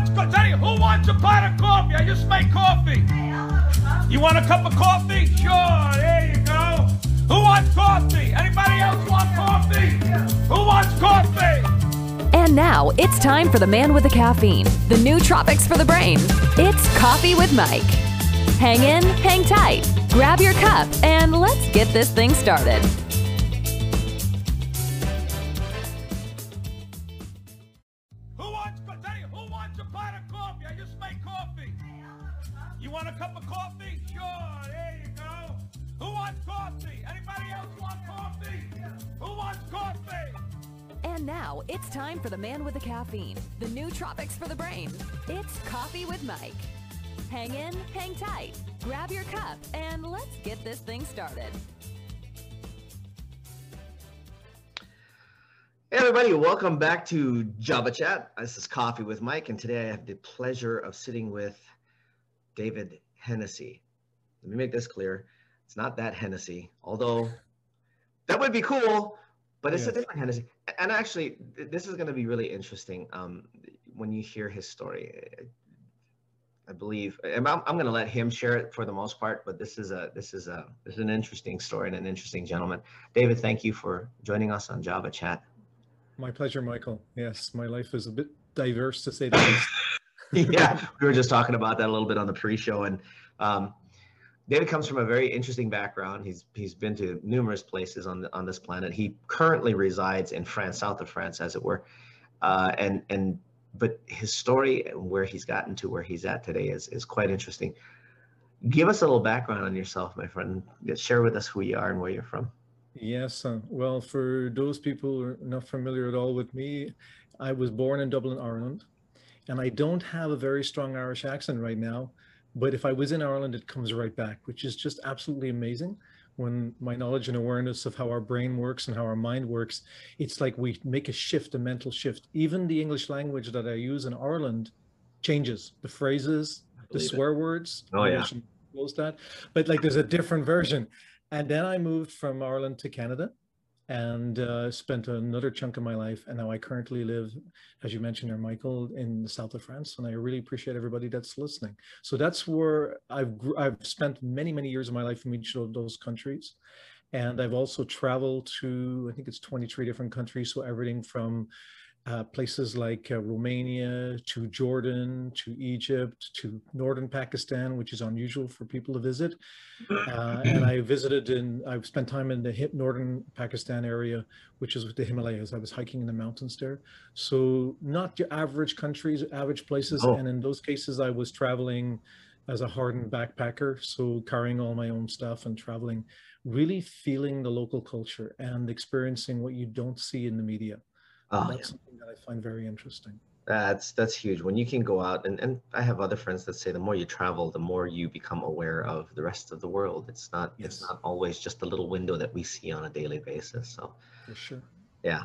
wants coffee? Who wants a pot of coffee? I just make coffee. You want a cup of coffee? Sure, there you go. Who wants coffee? Anybody else want coffee? Who wants coffee? And now it's time for the man with the caffeine, the new tropics for the brain. It's Coffee with Mike. Hang in, hang tight, grab your cup, and let's get this thing started. The new tropics for the brain. It's Coffee with Mike. Hang in, hang tight, grab your cup, and let's get this thing started. Hey everybody, welcome back to Java Chat. This is Coffee with Mike, and today I have the pleasure of sitting with David Hennessy. Let me make this clear. It's not that Hennessy, although that would be cool, but it's a different Hennessy. And actually, this is going to be really interesting when you hear his story. I believe, and I'm going to let him share it for the most part. But this is an interesting story and an interesting gentleman. David, thank you for joining us on Java Chat. My pleasure, Michael. Yes, my life is a bit diverse, to say the least. Yeah, we were just talking about that a little bit on the pre-show, and David comes from a very interesting background. He's been to numerous places on this planet. He currently resides in France, south of France, as it were. But his story and where he's gotten to where he's at today is quite interesting. Give us a little background on yourself, my friend. Share with us who you are and where you're from. Yes. Well, for those people who are not familiar at all with me, I was born in Dublin, Ireland, and I don't have a very strong Irish accent right now. But if I was in Ireland, it comes right back, which is just absolutely amazing. When my knowledge and awareness of how our brain works and how our mind works, it's like we make a shift, a mental shift. Even the English language that I use in Ireland changes. The phrases, the swear words. Oh, yeah. But like there's a different version. And then I moved from Ireland to Canada and spent another chunk of my life. And now I currently live, as you mentioned there, Michael, in the south of France. And I really appreciate everybody that's listening. So that's where I've spent many, many years of my life in each of those countries. And I've also traveled to, I think it's 23 different countries. So everything from places like Romania, to Jordan, to Egypt, to northern Pakistan, which is unusual for people to visit. And I've spent time in the northern Pakistan area, which is with the Himalayas. I was hiking in the mountains there. So not your average countries, average places. Oh. And in those cases, I was traveling as a hardened backpacker. So carrying all my own stuff and traveling, really feeling the local culture and experiencing what you don't see in the media. Oh, that's something that I find very interesting. That's huge. When you can go out, and I have other friends that say the more you travel, the more you become aware of the rest of the world. It's not It's not always just the little window that we see on a daily basis. So for sure. Yeah.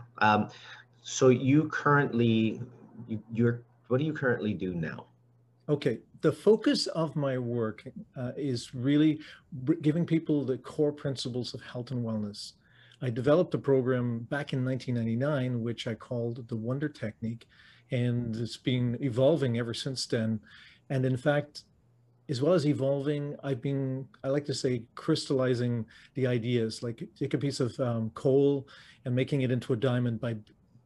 So you currently, what do you currently do now? Okay. The focus of my work is really giving people the core principles of health and wellness. I developed a program back in 1999, which I called the Wonder Technique, and it's been evolving ever since then. And in fact, as well as evolving, I like to say, crystallizing the ideas, like take a piece of coal and making it into a diamond by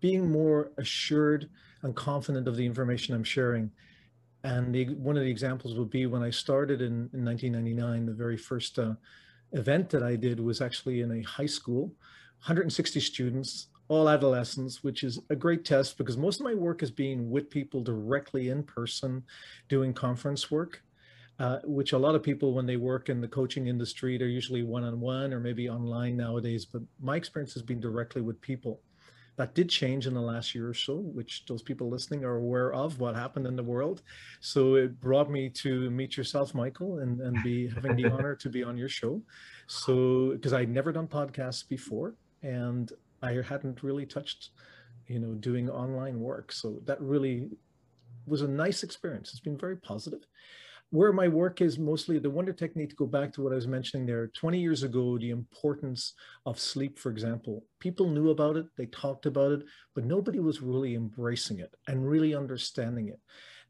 being more assured and confident of the information I'm sharing. And one of the examples would be when I started in 1999, the very first event that I did was actually in a high school, 160 students, all adolescents, which is a great test because most of my work is being with people directly in person doing conference work, which a lot of people when they work in the coaching industry, they're usually one-on-one or maybe online nowadays, but my experience has been directly with people. That did change in the last year or so, which those people listening are aware of what happened in the world. So it brought me to meet yourself, Michael, and be having the honor to be on your show. So, because I'd never done podcasts before and I hadn't really touched, doing online work. So that really was a nice experience. It's been very positive. Where my work is mostly the Wonder Technique, to go back to what I was mentioning there, 20 years ago, the importance of sleep, for example, people knew about it, they talked about it, but nobody was really embracing it and really understanding it.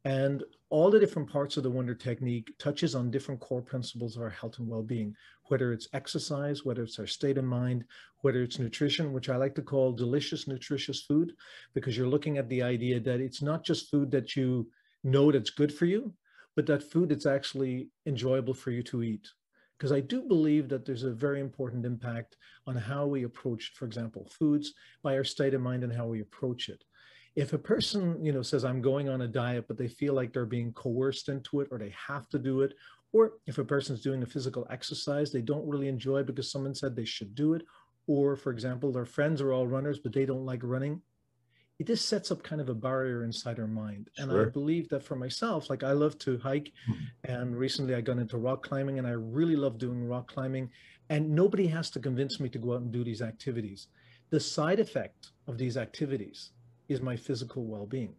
And all the different parts of the Wonder Technique touches on different core principles of our health and well-being, whether it's exercise, whether it's our state of mind, whether it's nutrition, which I like to call delicious, nutritious food, because you're looking at the idea that it's not just food that you know that's good for you, but that food that's actually enjoyable for you to eat. Because I do believe that there's a very important impact on how we approach, for example, foods by our state of mind and how we approach it. If a person, you know, says, I'm going on a diet, but they feel like they're being coerced into it or they have to do it, or if a person's doing a physical exercise they don't really enjoy because someone said they should do it, or, for example, their friends are all runners, but they don't like running, it just sets up kind of a barrier inside our mind. And sure. I believe that for myself, like I love to hike, and recently I got into rock climbing, and I really love doing rock climbing, and nobody has to convince me to go out and do these activities. The side effect of these activities is my physical well-being,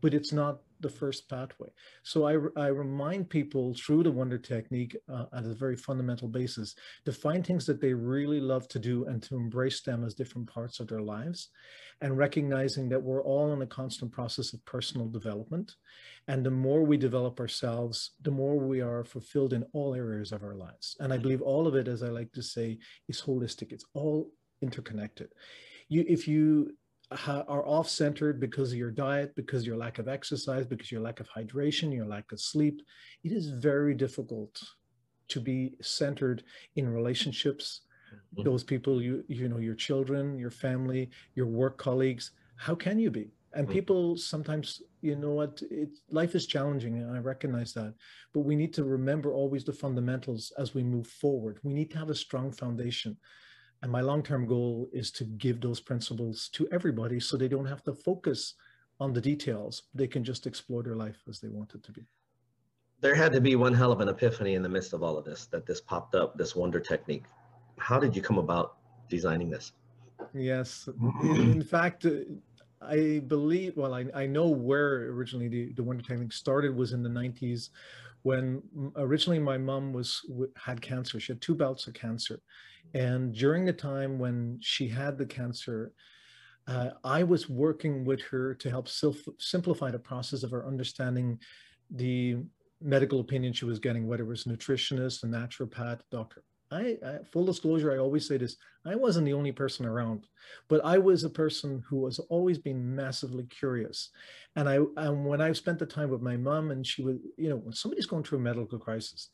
but it's not the first pathway. So I remind people through the Wonder Technique at a very fundamental basis to find things that they really love to do and to embrace them as different parts of their lives, and recognizing that we're all in a constant process of personal development. And the more we develop ourselves, the more we are fulfilled in all areas of our lives. And I believe all of it, as I like to say, is holistic. It's all interconnected. If you are off-centered because of your diet, because of your lack of exercise, because of your lack of hydration, your lack of sleep, it is very difficult to be centered in relationships. Mm-hmm. Those people, you know, your children, your family, your work colleagues, how can you be? And mm-hmm. people sometimes, you know what, life is challenging, and I recognize that, but we need to remember always the fundamentals as we move forward. We need to have a strong foundation. And my long-term goal is to give those principles to everybody so they don't have to focus on the details. They can just explore their life as they want it to be. There had to be one hell of an epiphany in the midst of all of this, that this popped up, this Wonder Technique. How did you come about designing this? Yes, in fact, I believe, well, I know where originally the Wonder Technique started was in the 90s, when originally my mom had cancer. She had 2 bouts of cancer. And during the time when she had the cancer, I was working with her to help simplify the process of her understanding the medical opinion she was getting, whether it was a nutritionist, a naturopath, doctor. Full disclosure, I always say this, I wasn't the only person around, but I was a person who has always been massively curious. And when I spent the time with my mom, and she was, you know, when somebody's going through a medical crisis,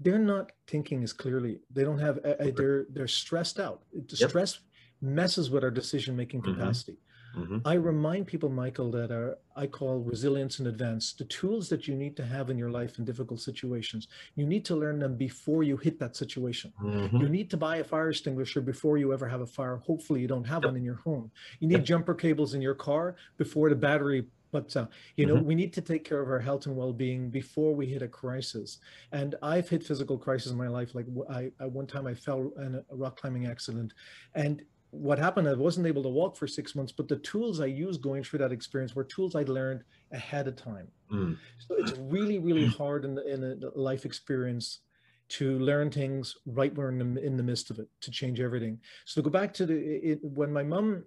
they're not thinking as clearly. They don't have, they're stressed out. Yep. Stress messes with our decision-making mm-hmm. capacity. Mm-hmm. I remind people, Michael, that I call resilience in advance, the tools that you need to have in your life in difficult situations. You need to learn them before you hit that situation. Mm-hmm. You need to buy a fire extinguisher before you ever have a fire. Hopefully you don't have one in your home. You need jumper cables in your car before the battery puts out. You know, we need to take care of our health and well-being before we hit a crisis. And I've hit physical crises in my life. Like one time I fell in a rock climbing accident, and what happened, I wasn't able to walk for 6 months, but the tools I used going through that experience were tools I'd learned ahead of time. Mm. So it's really, really hard in a life experience to learn things right when we're in the midst of it, to change everything. So to go back to when my mom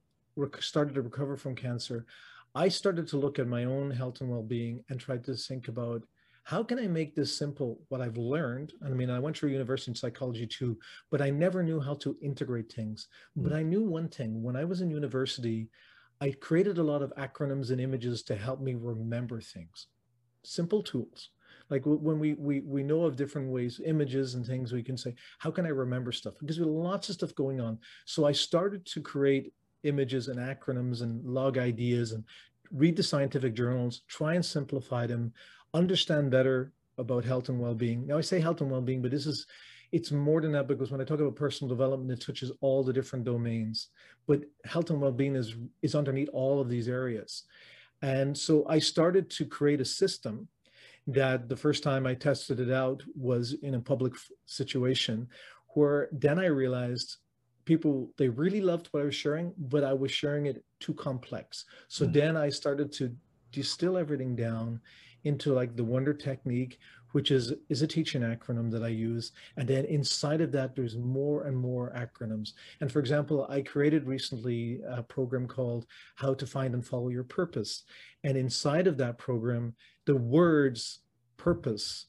started to recover from cancer, I started to look at my own health and well-being and tried to think about, how can I make this simple, what I've learned? I mean, I went through university in psychology too, but I never knew how to integrate things. Mm. But I knew one thing. When I was in university, I created a lot of acronyms and images to help me remember things. Simple tools. Like when we know of different ways, images and things, we can say, how can I remember stuff? Because there's lots of stuff going on. So I started to create images and acronyms and log ideas and read the scientific journals, try and simplify them, understand better about health and well-being. Now I say health and well-being, but it's more than that, because when I talk about personal development, it touches all the different domains, but health and well-being is underneath all of these areas. And so I started to create a system that the first time I tested it out was in a public situation, where then I realized people, they really loved what I was sharing, but I was sharing it too complex. So then I started to distill everything down into like the Wonder Technique, which is a teaching acronym that I use. And then inside of that, there's more and more acronyms. And for example, I created recently a program called How to Find and Follow Your Purpose. And inside of that program, the words purpose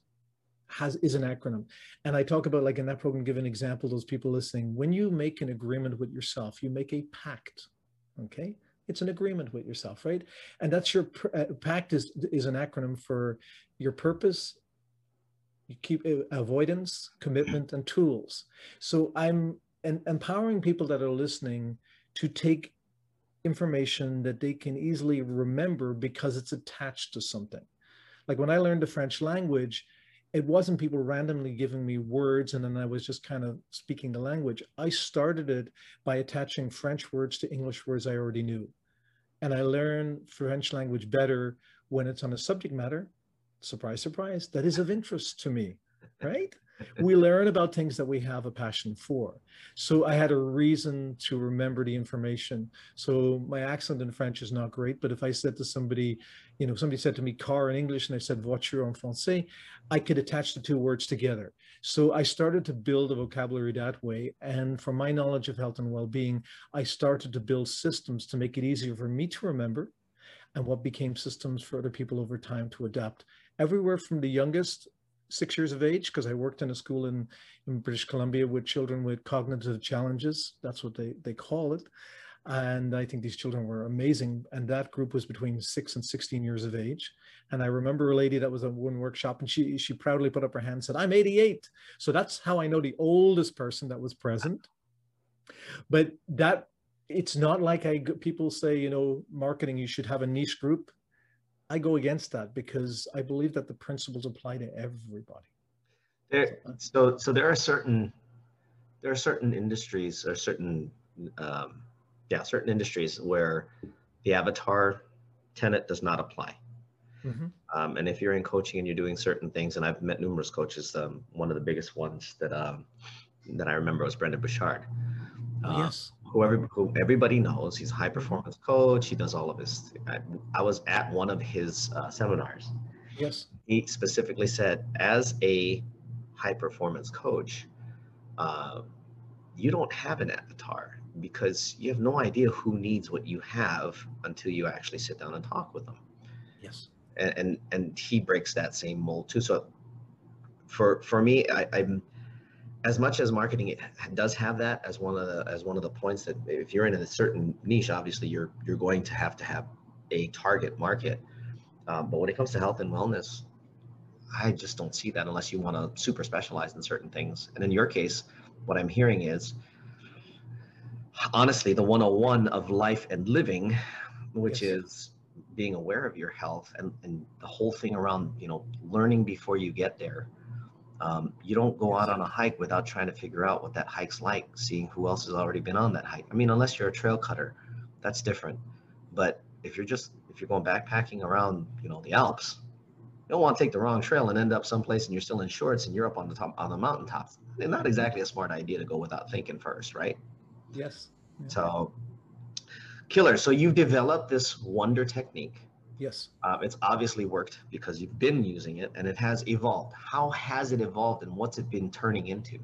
is an acronym. And I talk about, like in that program, give an example, those people listening, when you make an agreement with yourself, you make a pact, okay? It's an agreement with yourself, right? And that's your pact is an acronym for your purpose, you keep avoidance, commitment, and tools. So I'm empowering people that are listening to take information that they can easily remember because it's attached to something. Like when I learned the French language, it wasn't people randomly giving me words and then I was just kind of speaking the language. I started it by attaching French words to English words I already knew. And I learn French language better when it's on a subject matter, surprise, surprise, that is of interest to me, right? We learn about things that we have a passion for. So I had a reason to remember the information. So my accent in French is not great, but if I said to somebody, you know, somebody said to me car in English and I said voiture en français, I could attach the two words together. So I started to build a vocabulary that way. And from my knowledge of health and well-being, I started to build systems to make it easier for me to remember and what became systems for other people over time to adapt. Everywhere from the youngest, 6 years of age, because I worked in a school in British Columbia with children with cognitive challenges. That's what they call it. And I think these children were amazing. And that group was between 6 and 16 years of age. And I remember a lady that was at one workshop and she proudly put up her hand and said, I'm 88. So that's how I know the oldest person that was present. But that, it's not like people say, you know, marketing, you should have a niche group. I go against that because I believe that the principles apply to everybody. So there are certain industries or certain, certain industries where the avatar tenet does not apply. Mm-hmm. And if you're in coaching and you're doing certain things, and I've met numerous coaches, one of the biggest ones that I remember was Brendan Bouchard. Yes. Who everybody knows, he's a high performance coach. He does all of his, I was at one of his seminars. Yes. He specifically said, as a high performance coach, you don't have an avatar because you have no idea who needs what you have until you actually sit down and talk with them. Yes. And he breaks that same mold too. So for me, I'm, as much as marketing, it does have that as one of the points that if you're in a certain niche, obviously you're going to have a target market. But when it comes to health and wellness, I just don't see that unless you want to super specialize in certain things. And in your case, what I'm hearing is honestly the 101 of life and living, which yes. is being aware of your health and the whole thing around, you know, learning before you get there. You don't go out on a hike without trying to figure out what that hike's like, seeing who else has already been on that hike. I mean, unless you're a trail cutter, that's different. But if you're going backpacking around, you know, the Alps, you don't want to take the wrong trail and end up someplace and you're still in shorts and you're up on the top, on the mountaintops. It's not exactly a smart idea to go without thinking first, right? Yes. Yeah. So, killer. So you've developed this Wonder Technique. Yes. It's obviously worked because you've been using it and it has evolved. How has it evolved and what's it been turning into?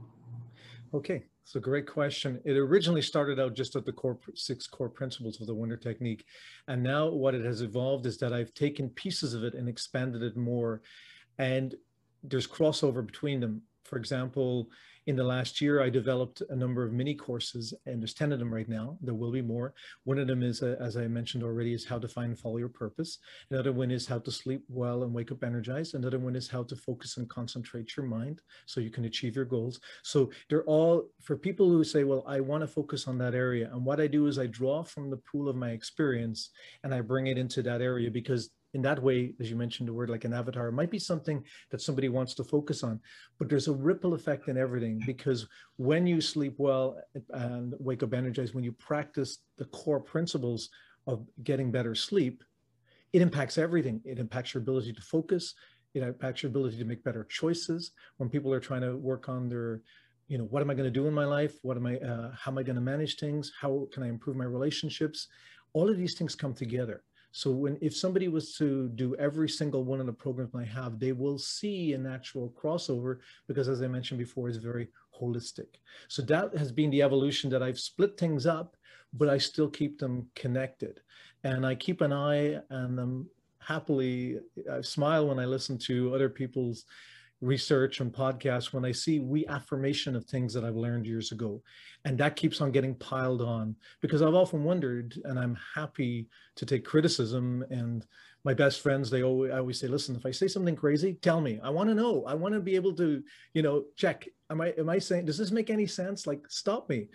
Okay, so great question. It originally started out just at the six core principles of the Wonder Technique. And now what it has evolved is that I've taken pieces of it and expanded it more. And there's crossover between them. For example, in the last year, I developed a number of mini courses, and there's 10 of them right now. There will be more. One of them is, as I mentioned already, is how to find and follow your purpose. Another one is how to sleep well and wake up energized. Another one is how to focus and concentrate your mind so you can achieve your goals. So they're all for people who say, well, I want to focus on that area. And what I do is I draw from the pool of my experience and I bring it into that area because in that way, as you mentioned, the word like an avatar, it might be something that somebody wants to focus on, but there's a ripple effect in everything because when you sleep well and wake up energized, when you practice the core principles of getting better sleep, it impacts everything. It impacts your ability to focus. It impacts your ability to make better choices. When people are trying to work on their, you know, what am I going to do in my life? What am I, how am I going to manage things? How can I improve my relationships? All of these things come together. So if somebody was to do every single one of the programs I have, they will see an actual crossover because, as I mentioned before, it's very holistic. So that has been the evolution, that I've split things up, but I still keep them connected. And I keep an eye, and I'm happily, I smile when I listen to other people's research and podcasts when I see reaffirmation of things that I've learned years ago. And that keeps on getting piled on, because I've often wondered, and I'm happy to take criticism, and my best friends, I always say, listen, if I say something crazy, tell me. I want to know. I want to be able to, you know, check. Am I saying, does this make any sense? Like, stop me.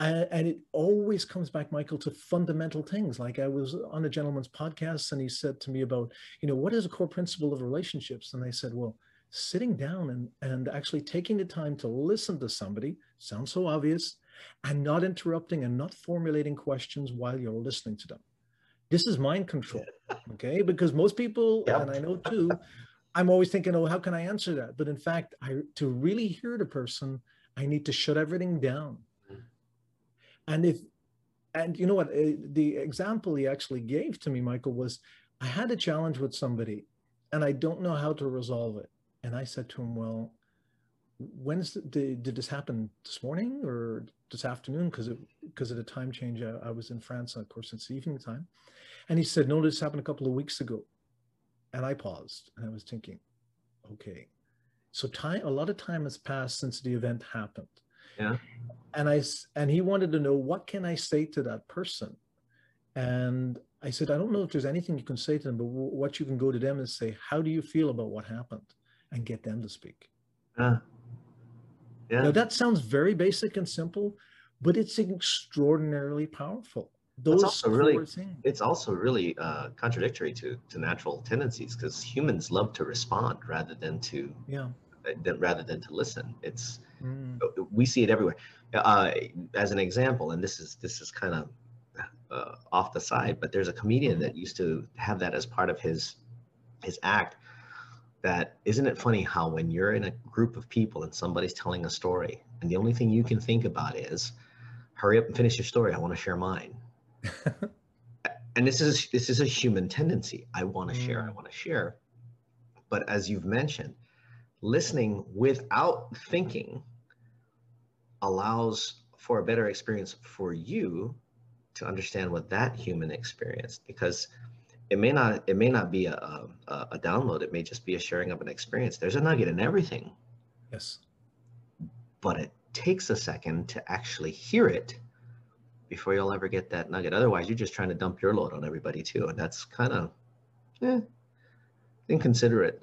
And it always comes back, Michael, to fundamental things. Like, I was on a gentleman's podcast and he said to me about, you know, what is a core principle of relationships? And I said, well, sitting down and actually taking the time to listen to somebody, sounds so obvious, and not interrupting and not formulating questions while you're listening to them. This is mind control, okay? Because most people, yep, and I know too, I'm always thinking, oh, how can I answer that? But in fact, to really hear the person, I need to shut everything down. And you know what, the example he actually gave to me, Michael, was I had a challenge with somebody and I don't know how to resolve it. And I said to him, well, did this happen this morning or this afternoon? Because of the time change, I was in France, and of course, it's evening time. And he said, no, this happened a couple of weeks ago. And I paused and I was thinking, okay, so a lot of time has passed since the event happened. Yeah. And he wanted to know, what can I say to that person? And I said, I don't know if there's anything you can say to them, but what you can go to them is say, how do you feel about what happened? And get them to speak. Yeah. Now that sounds very basic and simple, but it's extraordinarily powerful. Those it's also really contradictory to natural tendencies, because humans love to respond rather than to rather than to listen. It's we see it everywhere. As an example, and this is kind of off the side, but there's a comedian that used to have that as part of his act. That isn't it funny how when you're in a group of people and somebody's telling a story and the only thing you can think about is hurry up and finish your story. I want to share mine. And this is a human tendency. I want to share. I want to share. But as you've mentioned, listening without thinking allows for a better experience for you to understand what that human experienced, because it may not be a download. It may just be a sharing of an experience. There's a nugget in everything. Yes. But it takes a second to actually hear it before you'll ever get that nugget. Otherwise, you're just trying to dump your load on everybody too. And that's kind of inconsiderate,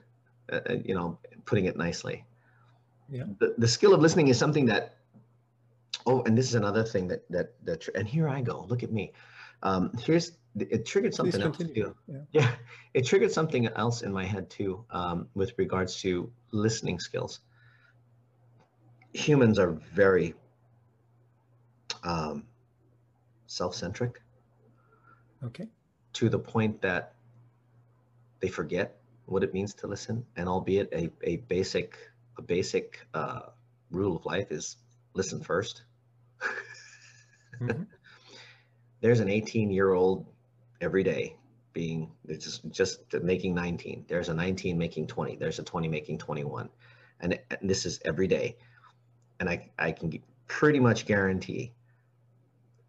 you know, putting it nicely. Yeah. The skill of listening is something that, oh, and this is another thing that and here I go, look at me. It triggered something else too. Yeah, it triggered something else in my head too, with regards to listening skills. Humans are very self-centric. Okay. To the point that they forget what it means to listen, and albeit a basic rule of life is listen first. Mm-hmm. There's an 18-year-old every day being just making 19. There's a 19 making 20. There's a 20 making 21, and this is every day. And I can pretty much guarantee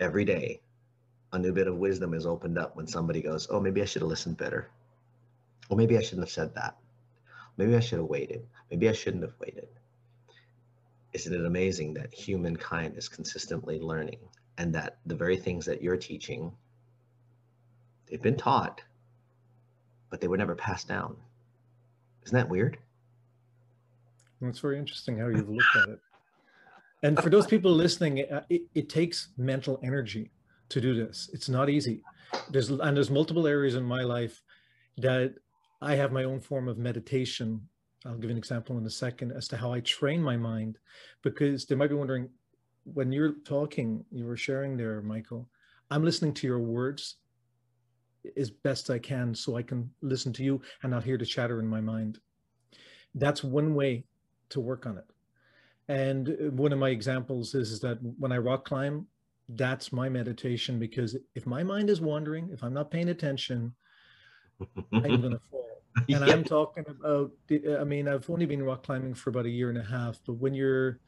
every day a new bit of wisdom is opened up when somebody goes, oh, maybe I should have listened better, or maybe I shouldn't have said that, maybe I should have waited, maybe I shouldn't have waited. Isn't it amazing that humankind is consistently learning, and that the very things that you're teaching, they've been taught, but they were never passed down. Isn't that weird? Well, it's very interesting how you've looked at it. And for those people listening, it takes mental energy to do this. It's not easy. There's multiple areas in my life that I have my own form of meditation. I'll give an example in a second as to how I train my mind, because they might be wondering, when you're talking, you were sharing there, Michael, I'm listening to your words as best I can, so I can listen to you and not hear the chatter in my mind. That's one way to work on it. And one of my examples is that when I rock climb, that's my meditation, because if my mind is wandering, if I'm not paying attention, I'm going to fall. And I'm talking about, I mean, I've only been rock climbing for about a year and a half, but when you're,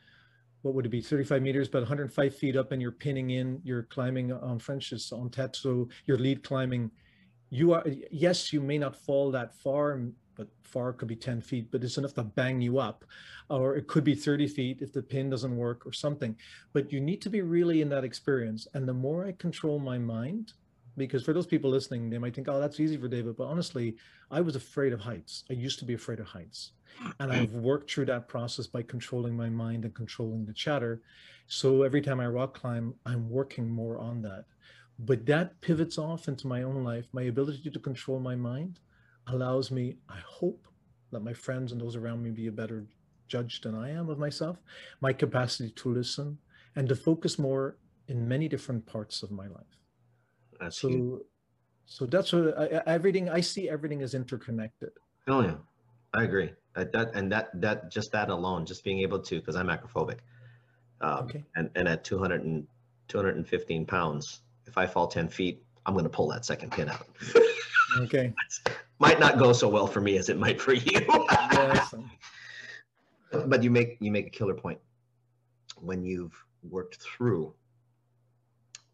what would it be, 35 meters, about 105 feet up, and you're pinning in, you're climbing on French's, on Tetsu, you're lead climbing, you are, yes, you may not fall that far, but far could be 10 feet, but it's enough to bang you up, or it could be 30 feet if the pin doesn't work or something. But you need to be really in that experience. And the more I control my mind, because for those people listening, they might think, oh, that's easy for David. But honestly, I was afraid of heights. I used to be afraid of heights. And I've worked through that process by controlling my mind and controlling the chatter. So every time I rock climb, I'm working more on that. But that pivots off into my own life. My ability to control my mind allows me, I hope, that my friends and those around me be a better judge than I am of myself, my capacity to listen and to focus more in many different parts of my life. So that's what I see. Everything is interconnected. Oh yeah, I agree. That just that alone, just being able to, because I'm acrophobic, and at 215 pounds, if I fall 10 feet, I'm going to pull that second pin out. Okay, might not go so well for me as it might for you. Awesome. But you make a killer point when you've worked through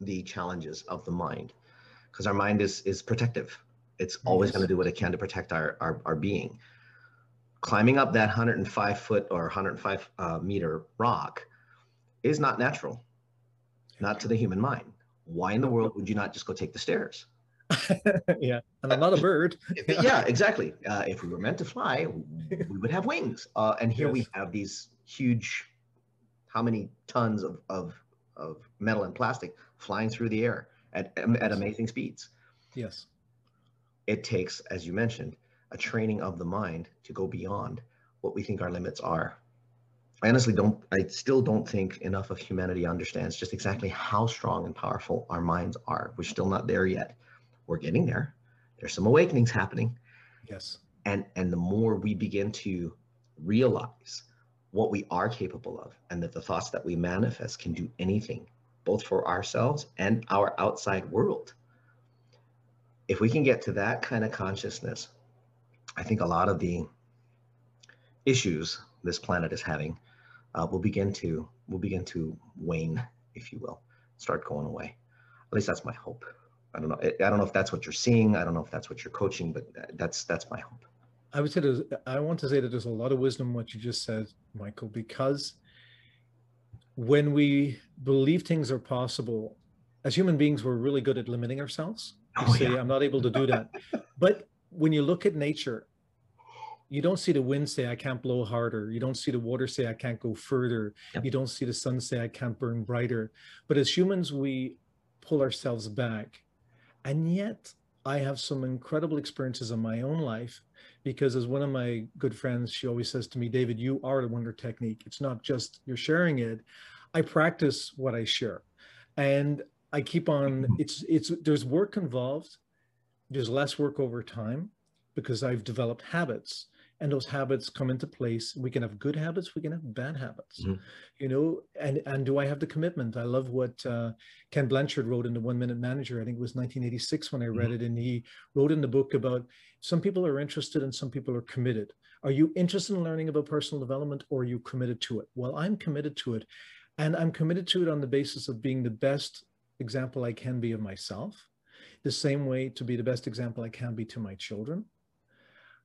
the challenges of the mind, because our mind is protective. It's always going to do what it can to protect our being. Climbing up that 105 foot or 105 meter rock is not natural, not to the human mind. Why in the world would you not just go take the stairs? Yeah, and I'm not a bird. Yeah, exactly. If we were meant to fly, we would have wings. And here we have these huge, how many tons of metal and plastic flying through the air at amazing speeds. Yes. It takes, as you mentioned, a training of the mind to go beyond what we think our limits are. I honestly don't, I still don't think enough of humanity understands just exactly how strong and powerful our minds are. We're still not there yet. We're getting there. There's some awakenings happening. Yes. And the more we begin to realize what we are capable of, and that the thoughts that we manifest can do anything, both for ourselves and our outside world. If we can get to that kind of consciousness, I think a lot of the issues this planet is having will begin to wane, if you will, start going away. At least that's my hope. I don't know. I don't know if that's what you're seeing. I don't know if that's what you're coaching, but that's my hope. I would say I want to say that there's a lot of wisdom in what you just said, Michael, because when we believe things are possible, as human beings, we're really good at limiting ourselves. You say, I'm not able to do that. But when you look at nature, you don't see the wind say, I can't blow harder. You don't see the water say, I can't go further. Yep. You don't see the sun say, I can't burn brighter. But as humans, we pull ourselves back. And yet, I have some incredible experiences in my own life, because as one of my good friends, she always says to me, David, you are the Wonder Technique. It's not just you're sharing it. I practice what I share. And I keep on, there's work involved. There's less work over time because I've developed habits, and those habits come into place. We can have good habits. We can have bad habits, you know, and do I have the commitment? I love what Ken Blanchard wrote in The One Minute Manager. I think it was 1986 when I read it. And he wrote in the book about some people are interested and some people are committed. Are you interested in learning about personal development, or are you committed to it? Well, I'm committed to it, and I'm committed to it on the basis of being the best example I can be of myself, the same way to be the best example I can be to my children.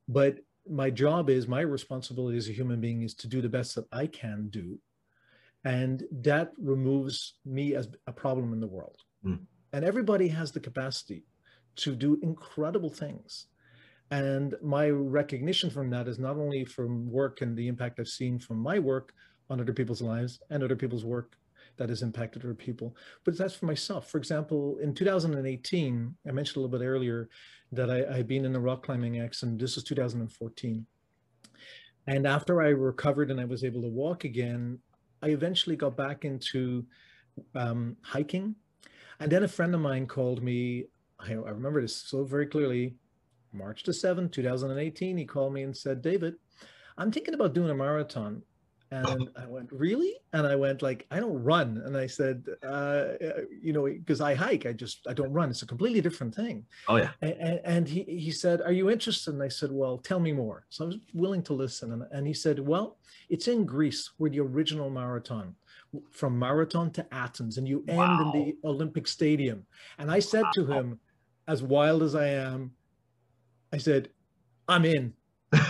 But my job is, my responsibility as a human being is to do the best that I can do. And that removes me as a problem in the world. And everybody has the capacity to do incredible things. And my recognition from that is not only from work and the impact I've seen from my work on other people's lives and other people's work that has impacted other people, but that's for myself. For example, in 2018, I mentioned a little bit earlier that I'd been in a rock climbing accident. This is 2014. And after I recovered and I was able to walk again, I eventually got back into hiking. And then a friend of mine called me. I remember this so very clearly, March the 7th, 2018, he called me and said, David, I'm thinking about doing a marathon. And I went, really? And I went like, I don't run. And I said, you know, because I hike, I don't run. It's a completely different thing. Oh, yeah. And he said, are you interested? And I said, well, tell me more. So I was willing to listen. And he said, well, it's in Greece where the original marathon, from Marathon to Athens, and you end wow. in the Olympic Stadium. And I said wow. to him, as wild as I am, I said, I'm in.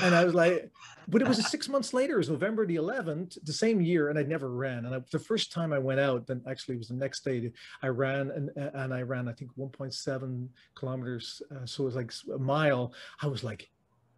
And I was like, but it was 6 months later. It was November the 11th, the same year, and I never ran. And the first time I went out, then actually it was the next day, I ran, and I ran, I think, 1.7 kilometers. So it was like a mile. I was like,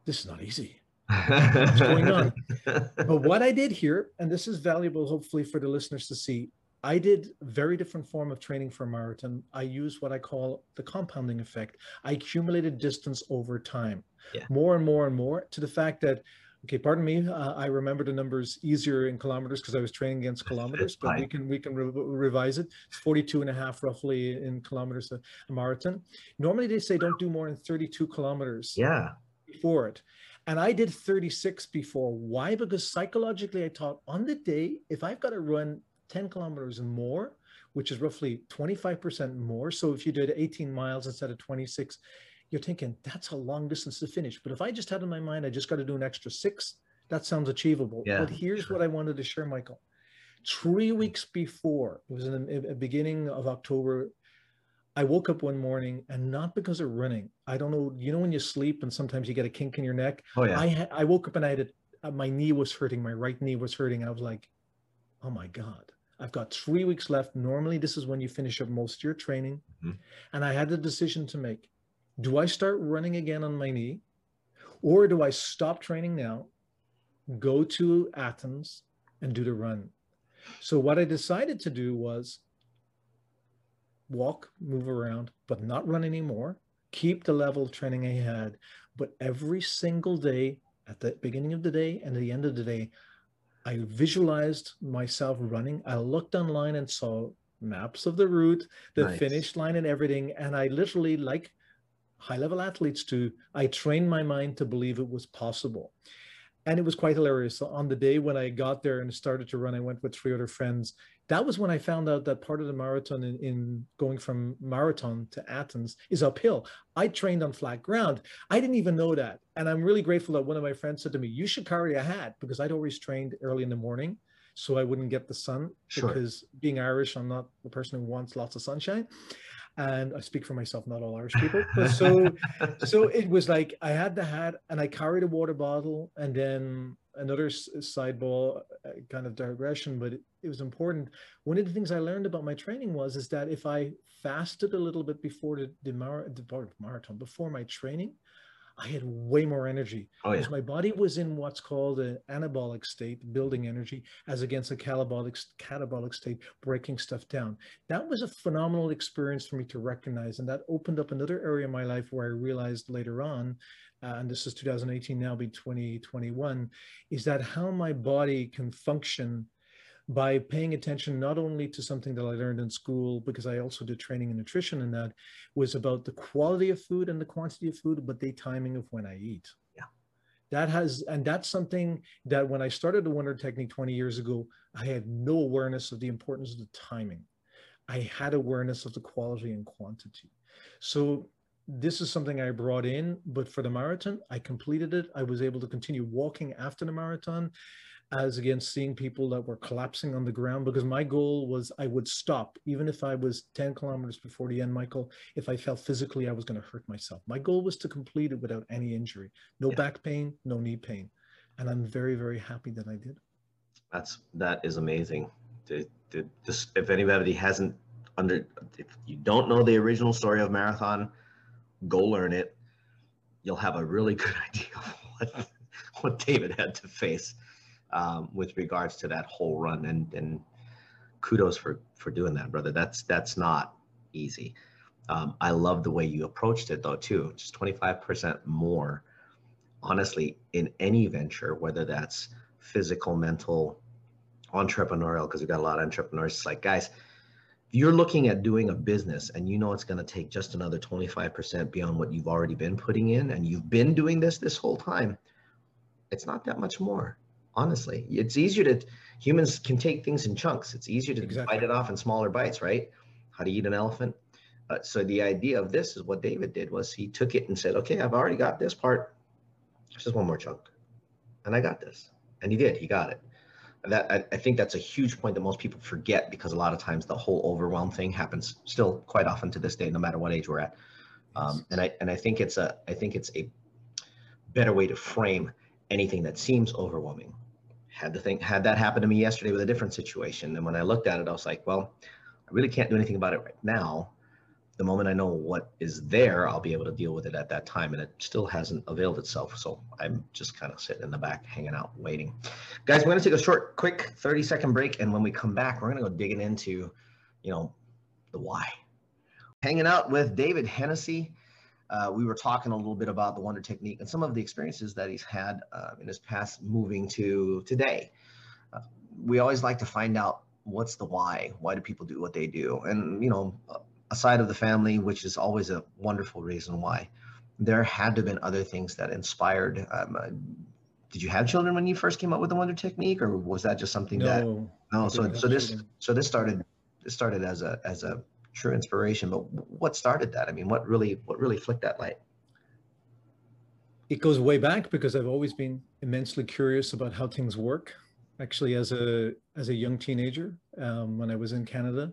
this is not easy. What's going on? But what I did here, and this is valuable, hopefully, for the listeners to see, I did a very different form of training for a marathon. I used what I call the compounding effect. I accumulated distance over time, yeah. more and more and more, to the fact that, okay, pardon me, I remember the numbers easier in kilometers because I was training against kilometers, but we can revise it. It's 42.5 roughly in kilometers a marathon. Normally they say don't do more than 32 kilometers yeah. before it. And I did 36 before. Why? Because psychologically I thought, on the day, if I've got to run 10 kilometers and more, which is roughly 25% more. So if you did 18 miles instead of 26, you're thinking that's a long distance to finish. But if I just had in my mind, I just got to do an extra 6, that sounds achievable. Yeah, but here's sure. what I wanted to share, Michael. 3 weeks before, it was in the beginning of October, I woke up one morning, and not because of running. I don't know, you know, when you sleep and sometimes you get a kink in your neck. Oh, yeah. I woke up and I had my knee was hurting, my right knee was hurting. And I was like, oh my God, I've got 3 weeks left. Normally, this is when you finish up most of your training. Mm-hmm. And I had the decision to make. Do I start running again on my knee? Or do I stop training now, go to Athens, and do the run? So what I decided to do was walk, move around, but not run anymore. Keep the level of training I had. But every single day, at the beginning of the day and at the end of the day, I visualized myself running. I looked online and saw maps of the route, the nice. Finish line and everything. And I literally, like high-level athletes do, I trained my mind to believe it was possible. And it was quite hilarious. So on the day when I got there and started to run, I went with 3 other friends. That was when I found out that part of the marathon in going from Marathon to Athens is uphill. I trained on flat ground. I didn't even know that. And I'm really grateful that one of my friends said to me, you should carry a hat, because I'd always trained early in the morning so I wouldn't get the sun. Sure. Because being Irish, I'm not the person who wants lots of sunshine. And I speak for myself, not all Irish people. But so it was like I had the hat and I carried a water bottle. And then another sideball kind of digression, but it was important. One of the things I learned about my training is that if I fasted a little bit before the marathon, before my training, I had way more energy. Oh, yeah. Because my body was in what's called an anabolic state, building energy, as against a catabolic state, breaking stuff down. That was a phenomenal experience for me to recognize. And that opened up another area in my life where I realized later on, and this is 2018, now be 2021, is that how my body can function by paying attention not only to something that I learned in school, because I also did training in nutrition, and that was about the quality of food and the quantity of food, but the timing of when I eat. Yeah, that's something that when I started the Wonder Technique 20 years ago, I had no awareness of the importance of the timing. I had awareness of the quality and quantity. So this is something I brought in, but for the marathon, I completed it. I was able to continue walking after the marathon, as against seeing people that were collapsing on the ground, because my goal was I would stop. Even if I was 10 kilometers before the end, Michael, if I felt physically I was going to hurt myself. My goal was to complete it without any injury, no yeah. back pain, no knee pain. And I'm very, very happy that I did. That is amazing. If anybody hasn't if you don't know the original story of marathon, go learn it. You'll have a really good idea of what David had to face. With regards to that whole run, and kudos for doing that, brother. That's not easy. I love the way you approached it though too, just 25% more, honestly, in any venture, whether that's physical, mental, entrepreneurial, because we've got a lot of entrepreneurs. It's like, guys, you're looking at doing a business and you know it's going to take just another 25% beyond what you've already been putting in, and you've been doing this whole time. It's not that much more. honestly. It's easier to, humans can take things in chunks. It's easier to bite it off in smaller bites, right? How to eat an elephant. So the idea of this is what David did was he took it and said, okay, I've already got this part. It's just one more chunk. And I got this. And he did, he got it. That I think that's a huge point that most people forget, because a lot of times the whole overwhelm thing happens still quite often to this day, no matter what age we're at. And I think it's a, better way to frame anything that seems overwhelming. Had that happened to me yesterday with a different situation. And when I looked at it, I was like, well, I really can't do anything about it right now. The moment I know what is there, I'll be able to deal with it at that time. And it still hasn't availed itself. So I'm just kind of sitting in the back, hanging out, waiting. Guys, we're going to take a short, quick 30-second break. And when we come back, we're going to go digging into, you know, the why. Hanging out with David Hennessy. We were talking a little bit about the Wonder Technique and some of the experiences that he's had in his past moving to today. We always like to find out what's the why. Why do people do what they do? And, you know, aside of the family, which is always a wonderful reason why, there had to have been other things that inspired. Did you have children when you first came up with the Wonder Technique, or was that just something that? No. So this started as a true inspiration. But what started that? I mean, what really flicked that light? It goes way back, because I've always been immensely curious about how things work. Actually, as a young teenager, when I was in Canada,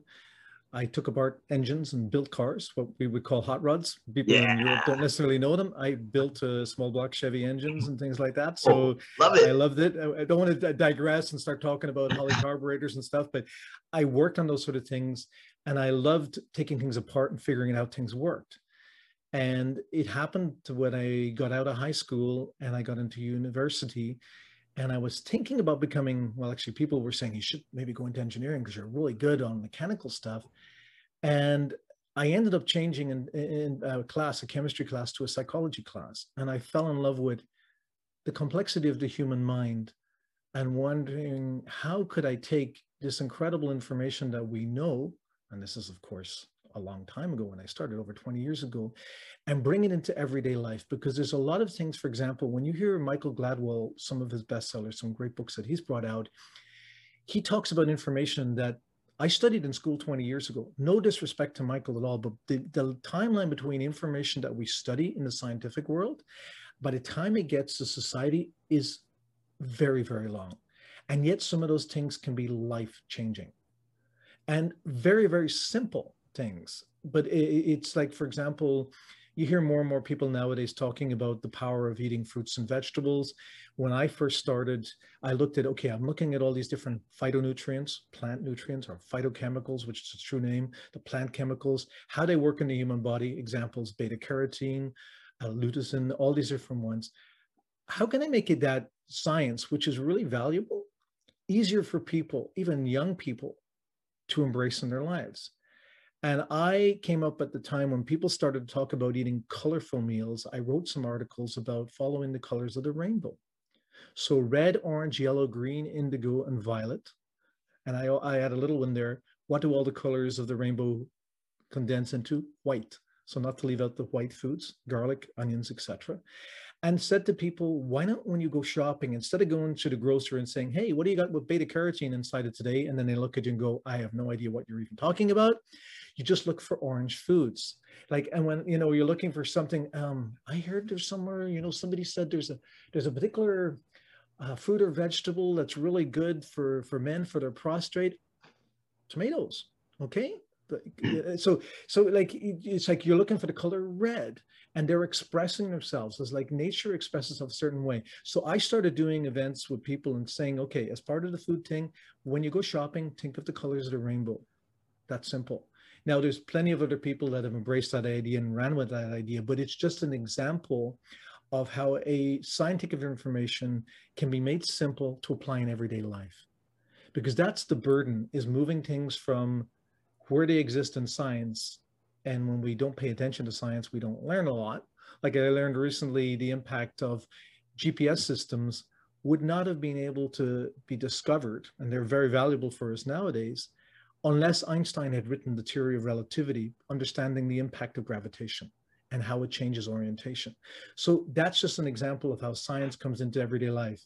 I took apart engines and built cars, what we would call hot rods. People in Europe don't necessarily know them. I built small block Chevy engines and things like that. So I loved it. I don't want to digress and start talking about Holley carburetors and stuff, but I worked on those sort of things, and I loved taking things apart and figuring out how things worked. And it happened to when I got out of high school and I got into university, and I was thinking about becoming, well, actually people were saying you should maybe go into engineering because you're really good on mechanical stuff. And I ended up changing a chemistry class to a psychology class. And I fell in love with the complexity of the human mind and wondering how could I take this incredible information that we know, and this is of course a long time ago when I started, over 20 years ago, and bring it into everyday life. Because there's a lot of things, for example, when you hear Michael Gladwell, some of his bestsellers, some great books that he's brought out, he talks about information that I studied in school 20 years ago. No disrespect to Michael at all, but the timeline between information that we study in the scientific world, by the time it gets to society, is very, very long. And yet some of those things can be life-changing and very, very simple things. But it's like, for example, you hear more and more people nowadays talking about the power of eating fruits and vegetables. When I first started, I looked at, okay, I'm looking at all these different phytonutrients, plant nutrients, or phytochemicals, which is the true name, the plant chemicals, how they work in the human body, examples, beta carotene, lutein, all these different ones. How can I make it that science, which is really valuable, easier for people, even young people, to embrace in their lives? And I came up at the time when people started to talk about eating colorful meals. I wrote some articles about following the colors of the rainbow. So red, orange, yellow, green, indigo, and violet. And I had a little one there. What do all the colors of the rainbow condense into? White. So not to leave out the white foods, garlic, onions, etc. And said to people, why not when you go shopping, instead of going to the grocer and saying, hey, what do you got with beta carotene inside of today? And then they look at you and go, I have no idea what you're even talking about. You just look for orange foods. Like, and when, you know, you're looking for something, I heard there's somewhere, you know, somebody said there's a particular fruit or vegetable that's really good for men, for their prostate, tomatoes. Okay. So like, it's like you're looking for the color red, and they're expressing themselves as like nature expresses a certain way. So I started doing events with people and saying, okay, as part of the food thing, when you go shopping, think of the colors of the rainbow. That's simple. Now there's plenty of other people that have embraced that idea and ran with that idea, but it's just an example of how a scientific information can be made simple to apply in everyday life. Because that's the burden, is moving things from where they exist in science. And when we don't pay attention to science, we don't learn a lot. Like I learned recently, the impact of GPS systems would not have been able to be discovered, and they're very valuable for us nowadays, unless Einstein had written the theory of relativity, understanding the impact of gravitation and how it changes orientation. So that's just an example of how science comes into everyday life.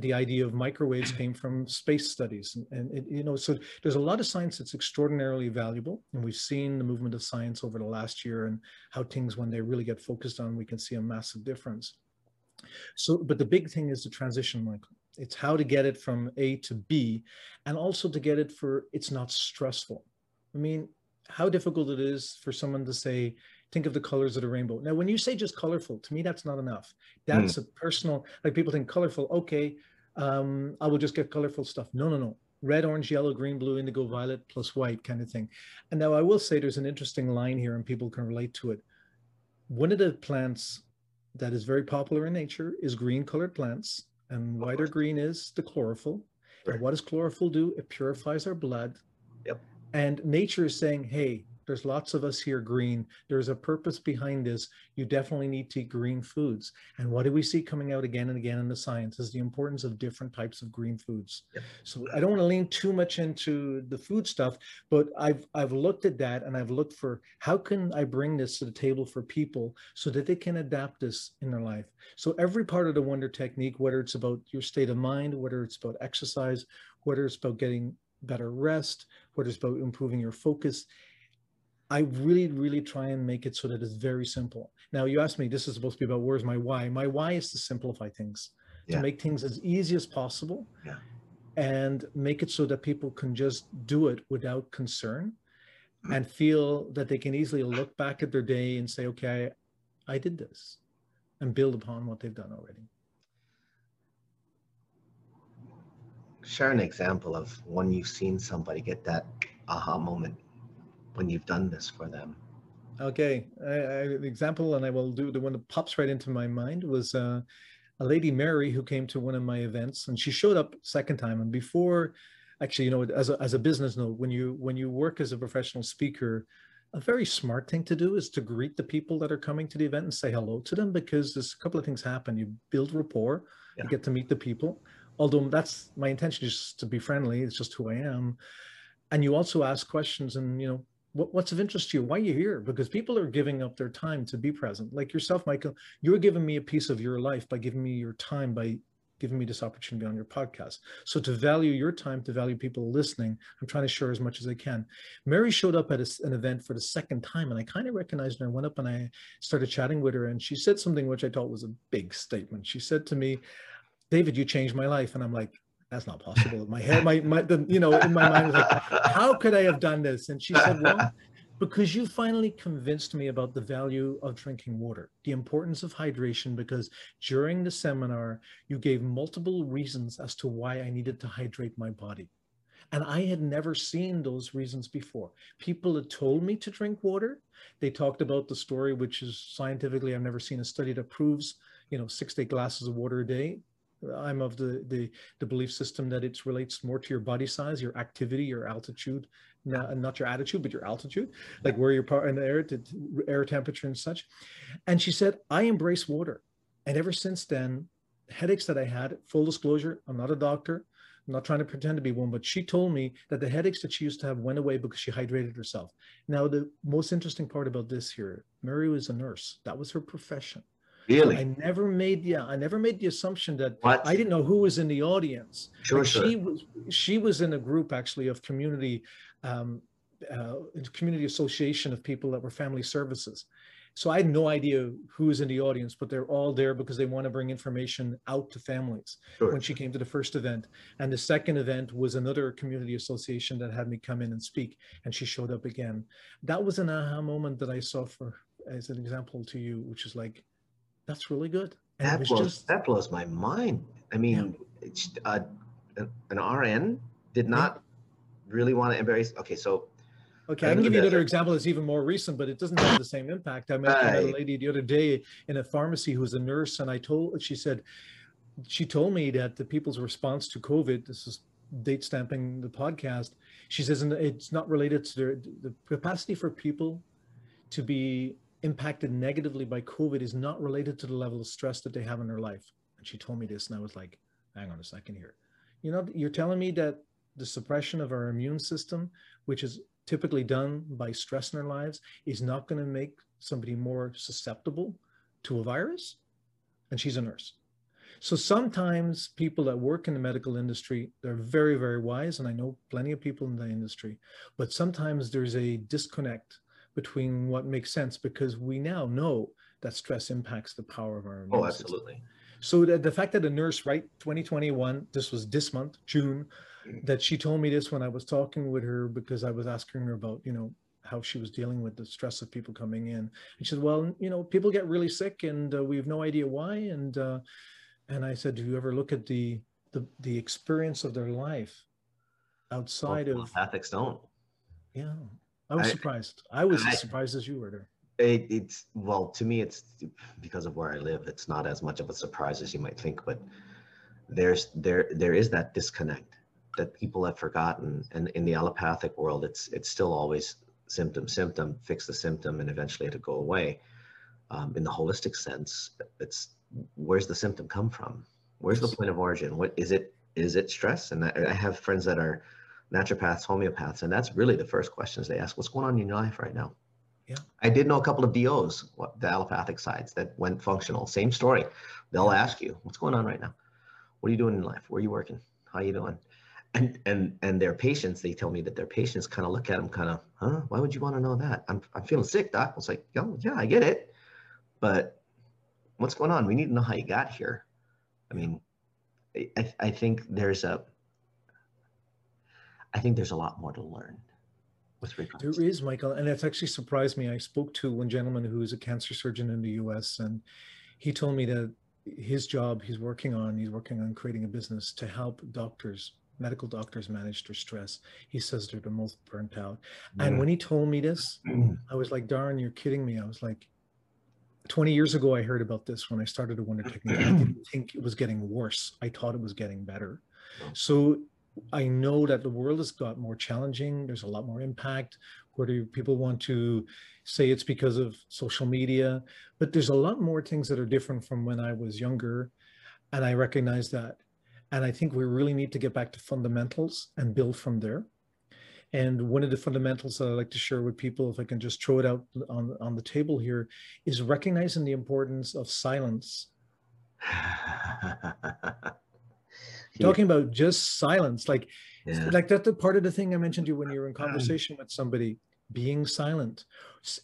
the idea of microwaves came from space studies. And you know, so there's a lot of science that's extraordinarily valuable. And we've seen the movement of science over the last year and how things, when they really get focused on, we can see a massive difference. So, but the big thing is the transition, Michael. It's how to get it from A to B, and also to get it for, it's not stressful. I mean, how difficult it is for someone to say, think of the colors of the rainbow. Now, when you say just colorful, to me, that's not enough. That's a personal, like people think colorful, okay, I will just get colorful stuff. No, no, no. Red, orange, yellow, green, blue, indigo, violet, plus white kind of thing. And now I will say there's an interesting line here and people can relate to it. One of the plants that is very popular in nature is green colored plants. And whiter green is the chlorophyll. Right. And what does chlorophyll do? It purifies our blood. Yep. And nature is saying, hey, there's lots of us here green. There's a purpose behind this. You definitely need to eat green foods. And what do we see coming out again and again in the science is the importance of different types of green foods. Yep. So I don't want to lean too much into the food stuff, but I've looked at that and I've looked for how can I bring this to the table for people so that they can adapt this in their life. So every part of the Wonder Technique, whether it's about your state of mind, whether it's about exercise, whether it's about getting better rest, whether it's about improving your focus, I really, really try and make it so that it's very simple. Now, you asked me, this is supposed to be about where's my why? My why is to simplify things, to make things as easy as possible and make it so that people can just do it without concern and feel that they can easily look back at their day and say, okay, I did this, and build upon what they've done already. Share an example of when you've seen somebody get that aha moment when you've done this for them. Okay, the example, and I will do the one that pops right into my mind, was a lady, Mary, who came to one of my events, and she showed up second time. And before, actually, you know, as a business note, when you work as a professional speaker, a very smart thing to do is to greet the people that are coming to the event and say hello to them, because there's a couple of things happen. You build rapport, you get to meet the people. Although that's my intention, is to be friendly. It's just who I am. And you also ask questions and, you know, what's of interest to you? Why are you here? Because people are giving up their time to be present. Like yourself, Michael, you're giving me a piece of your life by giving me your time, by giving me this opportunity on your podcast. So to value your time, to value people listening, I'm trying to share as much as I can. Mary showed up at an event for the second time, and I kind of recognized her. I went up and I started chatting with her, and she said something which I thought was a big statement. She said to me, David, you changed my life. And I'm like, that's not possible. My head, in my mind was like, how could I have done this? And she said, well, because you finally convinced me about the value of drinking water, the importance of hydration, because during the seminar, you gave multiple reasons as to why I needed to hydrate my body. And I had never seen those reasons before. People had told me to drink water. They talked about the story, which is scientifically, I've never seen a study that proves, you know, 6 to 8 glasses of water a day. I'm of the belief system that it relates more to your body size, your activity, your altitude, not your attitude, but your altitude, like where you're in the air temperature and such. And she said, I embrace water. And ever since then, headaches that I had, full disclosure, I'm not a doctor, I'm not trying to pretend to be one, but she told me that the headaches that she used to have went away because she hydrated herself. Now, the most interesting part about this here, Mary was a nurse. That was her profession. Really? I never made the assumption that what? I didn't know who was in the audience. Sure, like she was in a group actually of community association of people that were family services. So I had no idea who was in the audience, but they're all there because they want to bring information out to families. Sure. When she came to the first event, and the second event was another community association that had me come in and speak, and she showed up again. That was an aha moment that I saw as an example to you, which is like, that's really good. And that blows my mind. I mean, it's, an RN did not really want to embrace. Okay, so. Okay, I can give you another example that's even more recent, but it doesn't have the same impact. I met another lady the other day in a pharmacy who was a nurse, and she told me that the people's response to COVID, this is date stamping the podcast, she says, and it's not related to the capacity for people to be impacted negatively by COVID is not related to the level of stress that they have in their life. And she told me this, and I was like, hang on a second here. You know, you're telling me that the suppression of our immune system, which is typically done by stress in our lives, is not going to make somebody more susceptible to a virus? And she's a nurse. So sometimes people that work in the medical industry, they're very, very wise, and I know plenty of people in the industry, but sometimes there's a disconnect between what makes sense, because we now know that stress impacts the power of our immune system. Absolutely. So the fact that a nurse, right, 2021, this was this month, June, that she told me this when I was talking with her, because I was asking her about, you know, how she was dealing with the stress of people coming in. And she said, well, you know, people get really sick and we have no idea why. And I said, do you ever look at the experience of their life outside of... Ethics don't. Yeah. I was surprised. I was as surprised as you were there. It's, well, to me, it's because of where I live. It's not as much of a surprise as you might think, but there is that disconnect that people have forgotten. And in the allopathic world, it's still always symptom, fix the symptom, and eventually it'll go away. In the holistic sense, it's where's the symptom come from? Where's the point of origin? What is it? Is it stress? And I have friends that are naturopaths, homeopaths, and that's really the first questions they ask. What's going on in your life right now? Yeah. I did know a couple of DOs, the allopathic sides, that went functional. Same story. They'll ask you, what's going on right now? What are you doing in life? Where are you working? How are you doing? And their patients, they tell me that their patients kind of look at them kind of, huh? Why would you want to know that? I'm feeling sick, doc. I was like, oh, yeah, I get it. But what's going on? We need to know how you got here. I mean, I think there's a, lot more to learn. There is, Michael, and it's actually surprised me. I spoke to one gentleman who is a cancer surgeon in the US, and he told me that his job he's working on creating a business to help doctors, medical doctors, manage their stress. He says they're the most burnt out. Mm. And when he told me this, I was like, darn, you're kidding me. I was like, 20 years ago, I heard about this when I started the Wonder Technique. I didn't think it was getting worse. I thought it was getting better. So I know that the world has got more challenging. There's a lot more impact. Whether people want to say it's because of social media, but there's a lot more things that are different from when I was younger. And I recognize that. And I think we really need to get back to fundamentals and build from there. And one of the fundamentals that I like to share with people, if I can just throw it out on the table here, is recognizing the importance of silence. Talking about just silence, like that's the part of the thing I mentioned to you when you were in conversation with somebody, being silent.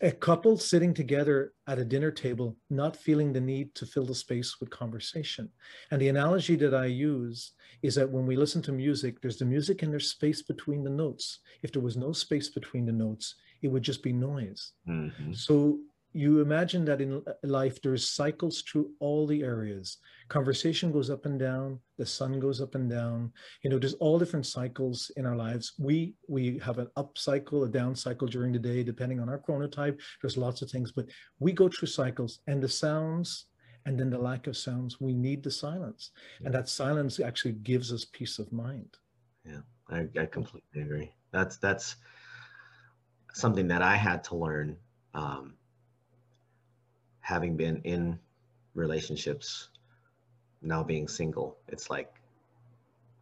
A couple sitting together at a dinner table, not feeling the need to fill the space with conversation. And the analogy that I use is that when we listen to music, there's the music and there's space between the notes. If there was no space between the notes, it would just be noise. Mm-hmm. So you imagine that in life, there's cycles through all the areas. Conversation goes up and down. The sun goes up and down. You know, there's all different cycles in our lives. We have an up cycle, a down cycle during the day, depending on our chronotype. There's lots of things, but we go through cycles, and the sounds, and then the lack of sounds, we need the silence. Yeah. And that silence actually gives us peace of mind. Yeah, I completely agree. That's something that I had to learn. Having been in relationships, now being single, it's like,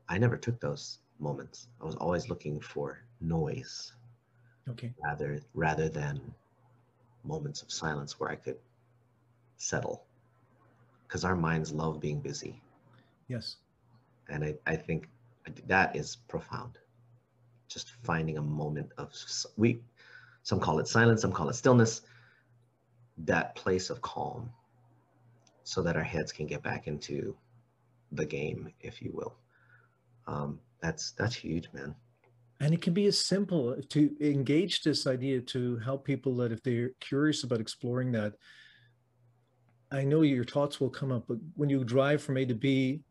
I never took those moments. I was always looking for noise, rather than moments of silence where I could settle, because our minds love being busy. Yes. And I think that is profound. Just finding a moment of, some call it silence, some call it stillness, that place of calm, so that our heads can get back into the game, if you will. That's huge, man. And it can be as simple to engage this idea to help people that if they're curious about exploring that, I know your thoughts will come up, but when you drive from A to B,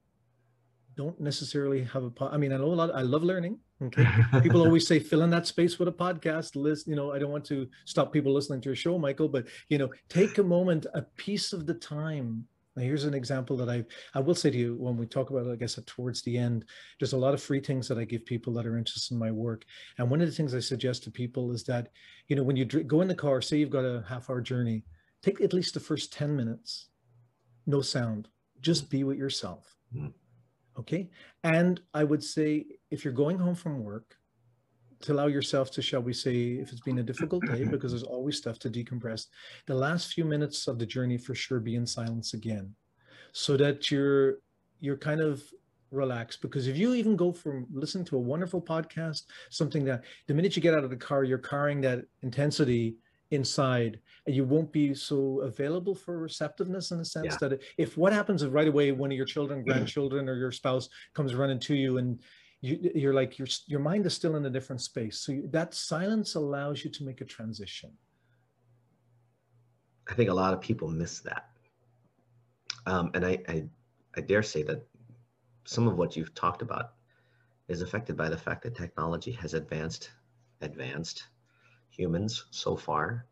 don't necessarily have a pod. I mean, I know a lot, I love learning. Okay. People always say, fill in that space with a podcast list. You know, I don't want to stop people listening to your show, Michael, but, you know, take a moment, a piece of the time. Now, here's an example that I will say to you when we talk about it, I guess, towards the end, there's a lot of free things that I give people that are interested in my work. And one of the things I suggest to people is that, you know, when you go in the car, say you've got a half-hour journey, take at least the first 10 minutes, no sound, just be with yourself. Mm. Okay. And I would say, if you're going home from work, to allow yourself to, shall we say, if it's been a difficult day, because there's always stuff to decompress, the last few minutes of the journey for sure be in silence again, so that you're you're kind of relaxed, because if you even go from listening to a wonderful podcast, something that the minute you get out of the car, you're carrying that intensity inside, and you won't be so available for receptiveness in the sense that if what happens is right away one of your children, grandchildren, or your spouse comes running to you, and you're like, your mind is still in a different space. So that silence allows you to make a transition. I think a lot of people miss that. And I dare say that some of what you've talked about is affected by the fact that technology has advanced humans so far,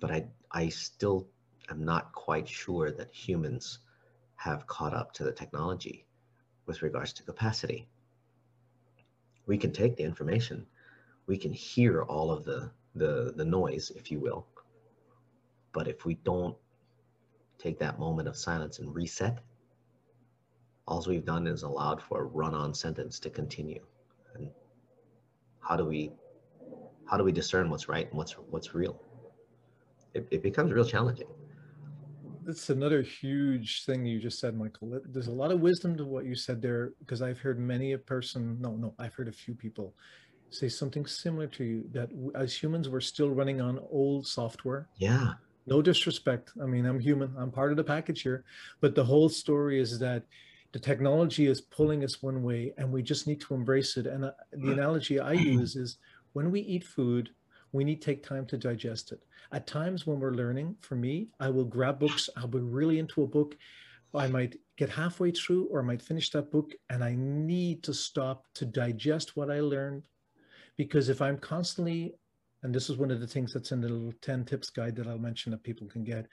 but I still am not quite sure that humans have caught up to the technology with regards to capacity. We can take the information, we can hear all of the noise, if you will, but if we don't take that moment of silence and reset, all we've done is allowed for a run-on sentence to continue. And how do we discern what's right and what's real? It becomes real challenging. That's another huge thing you just said, Michael. There's a lot of wisdom to what you said there, because I've heard I've heard a few people say something similar to you, that as humans, we're still running on old software. Yeah. No disrespect. I mean, I'm human. I'm part of the package here. But the whole story is that the technology is pulling us one way, and we just need to embrace it. And the analogy I use is, when we eat food, we need to take time to digest it. At times when we're learning, for me, I will grab books. I'll be really into a book. I might get halfway through, or I might finish that book, and I need to stop to digest what I learned. Because if I'm constantly, and this is one of the things that's in the little 10 tips guide that I'll mention that people can get,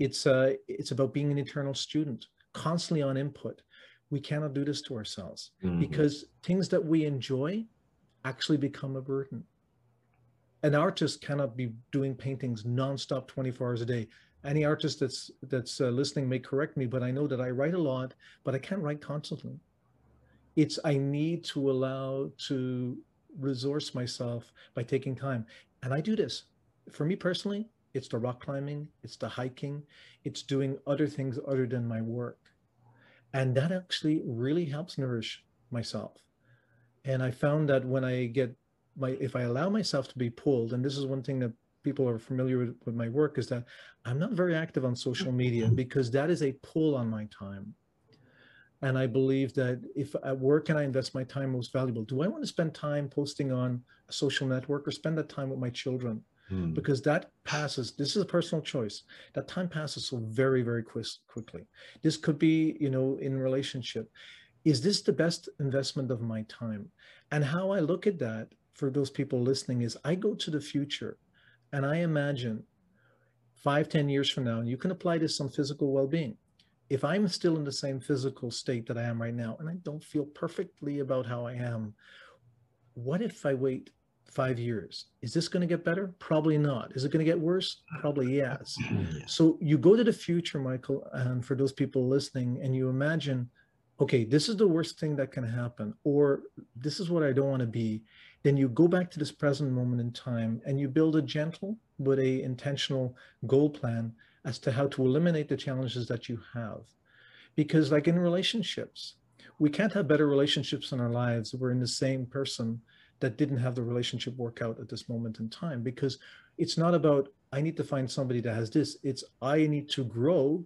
it's about being an internal student, constantly on input. We cannot do this to ourselves, because things that we enjoy actually become a burden. An artist cannot be doing paintings nonstop 24 hours a day. Any artist that's listening may correct me, but I know that I write a lot, but I can't write constantly. I need to allow to resource myself by taking time. And I do this. For me personally, it's the rock climbing, it's the hiking, it's doing other things other than my work. And that actually really helps nourish myself. And I found that when I if I allow myself to be pulled, and this is one thing that people are familiar with my work, is that I'm not very active on social media, because that is a pull on my time. And I believe that where can I invest my time most valuable? Do I want to spend time posting on a social network, or spend that time with my children? Because that passes. This is a personal choice. That time passes so very, very quickly. This could be, in relationship. Is this the best investment of my time? And how I look at that, for those people listening, is I go to the future and I imagine 5-10 years from now, and you can apply this on physical well-being. If I'm still in the same physical state that I am right now, and I don't feel perfectly about how I am, what if I wait 5 years? Is this going to get better? Probably not. Is it going to get worse? Probably yes. So you go to the future, Michael, and for those people listening, and you imagine, okay, this is the worst thing that can happen, or this is what I don't want to be. Then you go back to this present moment in time, and you build a gentle but an intentional goal plan as to how to eliminate the challenges that you have. Because like in relationships, we can't have better relationships in our lives if we're in the same person that didn't have the relationship work out at this moment in time. Because it's not about, I need to find somebody that has this. It's, I need to grow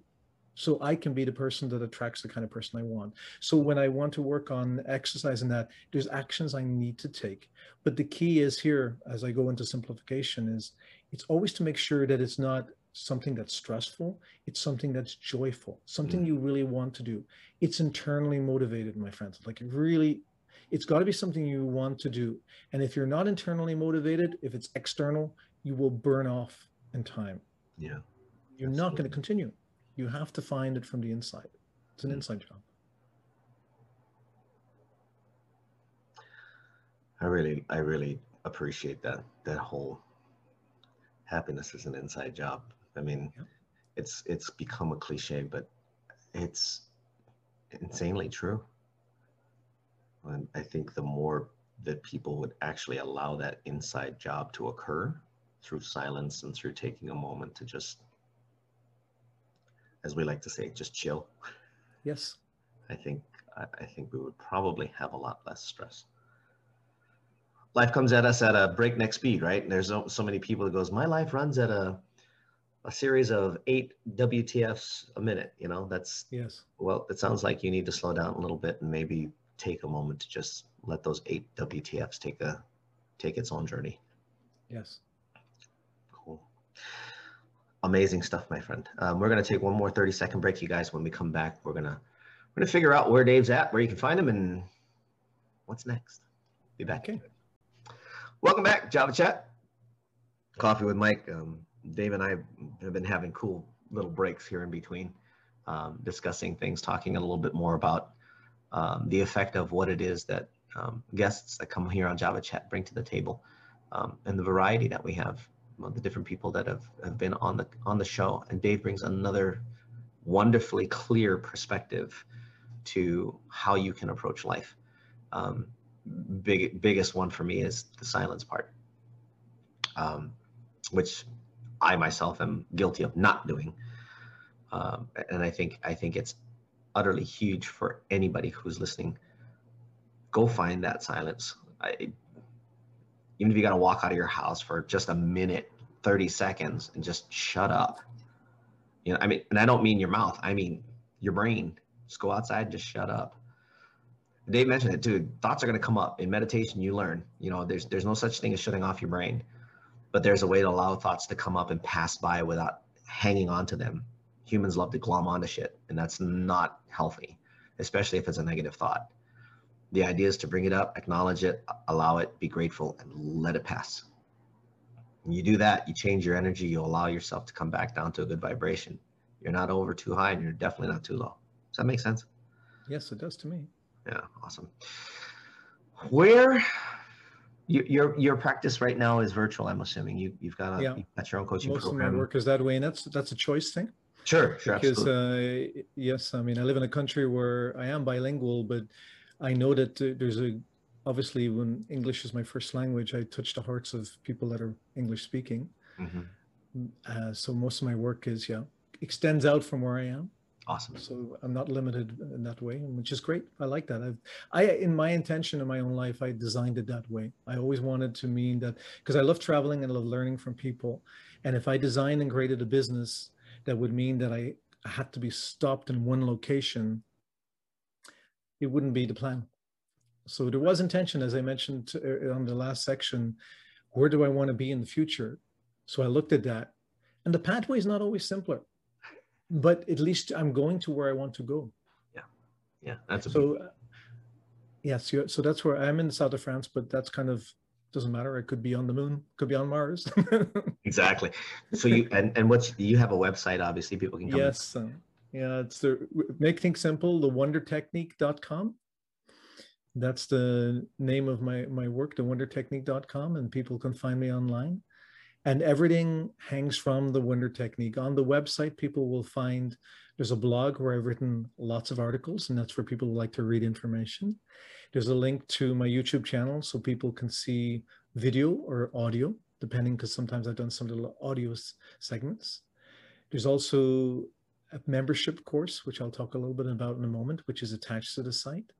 so I can be the person that attracts the kind of person I want. So when I want to work on exercise and that, there's actions I need to take. But the key is here, as I go into simplification, is it's always to make sure that it's not something that's stressful. It's something that's joyful, something you really want to do. It's internally motivated, my friends. Like really, it's got to be something you want to do. And if you're not internally motivated, if it's external, you will burn off in time. Yeah, you're absolutely not going to continue. You have to find it from the inside. It's an inside job. I really appreciate that whole happiness is an inside job. I mean, it's become a cliche, but it's insanely true. And I think the more that people would actually allow that inside job to occur through silence and through taking a moment to just, as we like to say, just chill. Yes. I think we would probably have a lot less stress. Life comes at us at a breakneck speed, right? And there's so many people that goes, my life runs at a series of 8 WTFs a minute, you know, that's, yes. Well, it sounds like you need to slow down a little bit and maybe take a moment to just let those 8 WTFs take its own journey. Yes. Cool. Amazing stuff, my friend. We're going to take one more 30-second break, you guys. When we come back, we're going to figure out where Dave's at, where you can find him, and what's next. Be back. Okay. Welcome back, Java Chat. Coffee with Mike. Dave and I have been having cool little breaks here in between, discussing things, talking a little bit more about the effect of what it is that guests that come here on Java Chat bring to the table, and the variety that we have, the different people that have been on the show. And Dave brings another wonderfully clear perspective to how you can approach life. Biggest one for me is the silence part, which I myself am guilty of not doing, and I think it's utterly huge for anybody who's listening. Go find that silence. Even if you got to walk out of your house for just a minute, 30 seconds, and just shut up. You know, I mean, and I don't mean your mouth. I mean your brain. Just go outside and just shut up. Dave mentioned it too. Thoughts are going to come up. In meditation, you learn. You know, there's no such thing as shutting off your brain. But there's a way to allow thoughts to come up and pass by without hanging on to them. Humans love to glom onto shit, and that's not healthy, especially if it's a negative thought. The idea is to bring it up, acknowledge it, allow it, be grateful, and let it pass. When you do that, you change your energy, you allow yourself to come back down to a good vibration. You're not over too high, and you're definitely not too low. Does that make sense? Yes, it does to me. Yeah, awesome. Where... Your practice right now is virtual, I'm assuming. You've got your own coaching program. Most of my work is that way, and that's a choice thing. Sure, because yes, I mean, I live in a country where I am bilingual, but I know that obviously when English is my first language, I touch the hearts of people that are English speaking. Mm-hmm. So most of my work extends out from where I am. Awesome. So I'm not limited in that way, which is great. I like that. In my intention in my own life, I designed it that way. I always wanted to mean that because I love traveling and I love learning from people. And if I designed and created a business, that would mean that I had to be stopped in one location. It wouldn't be the plan. So there was intention, as I mentioned on the last section, where do I want to be in the future? So I looked at that, and the pathway is not always simpler. But at least I'm going to where I want to go. Yeah, that's so. Yes, so that's where I'm in the south of France, but that's kind of doesn't matter. It could be on the moon, could be on Mars. Exactly. So you have a website, obviously people can come. Yes, it's the Make Things Simple, the wondertechnique.com. That's the name of my work, the wondertechnique.com, and people can find me online. And everything hangs from the Wonder Technique. On the website, people will find there's a blog where I've written lots of articles, and that's for people who like to read information. There's a link to my YouTube channel so people can see video or audio, depending, because sometimes I've done some little audio segments. There's also a membership course, which I'll talk a little bit about in a moment, which is attached to the site.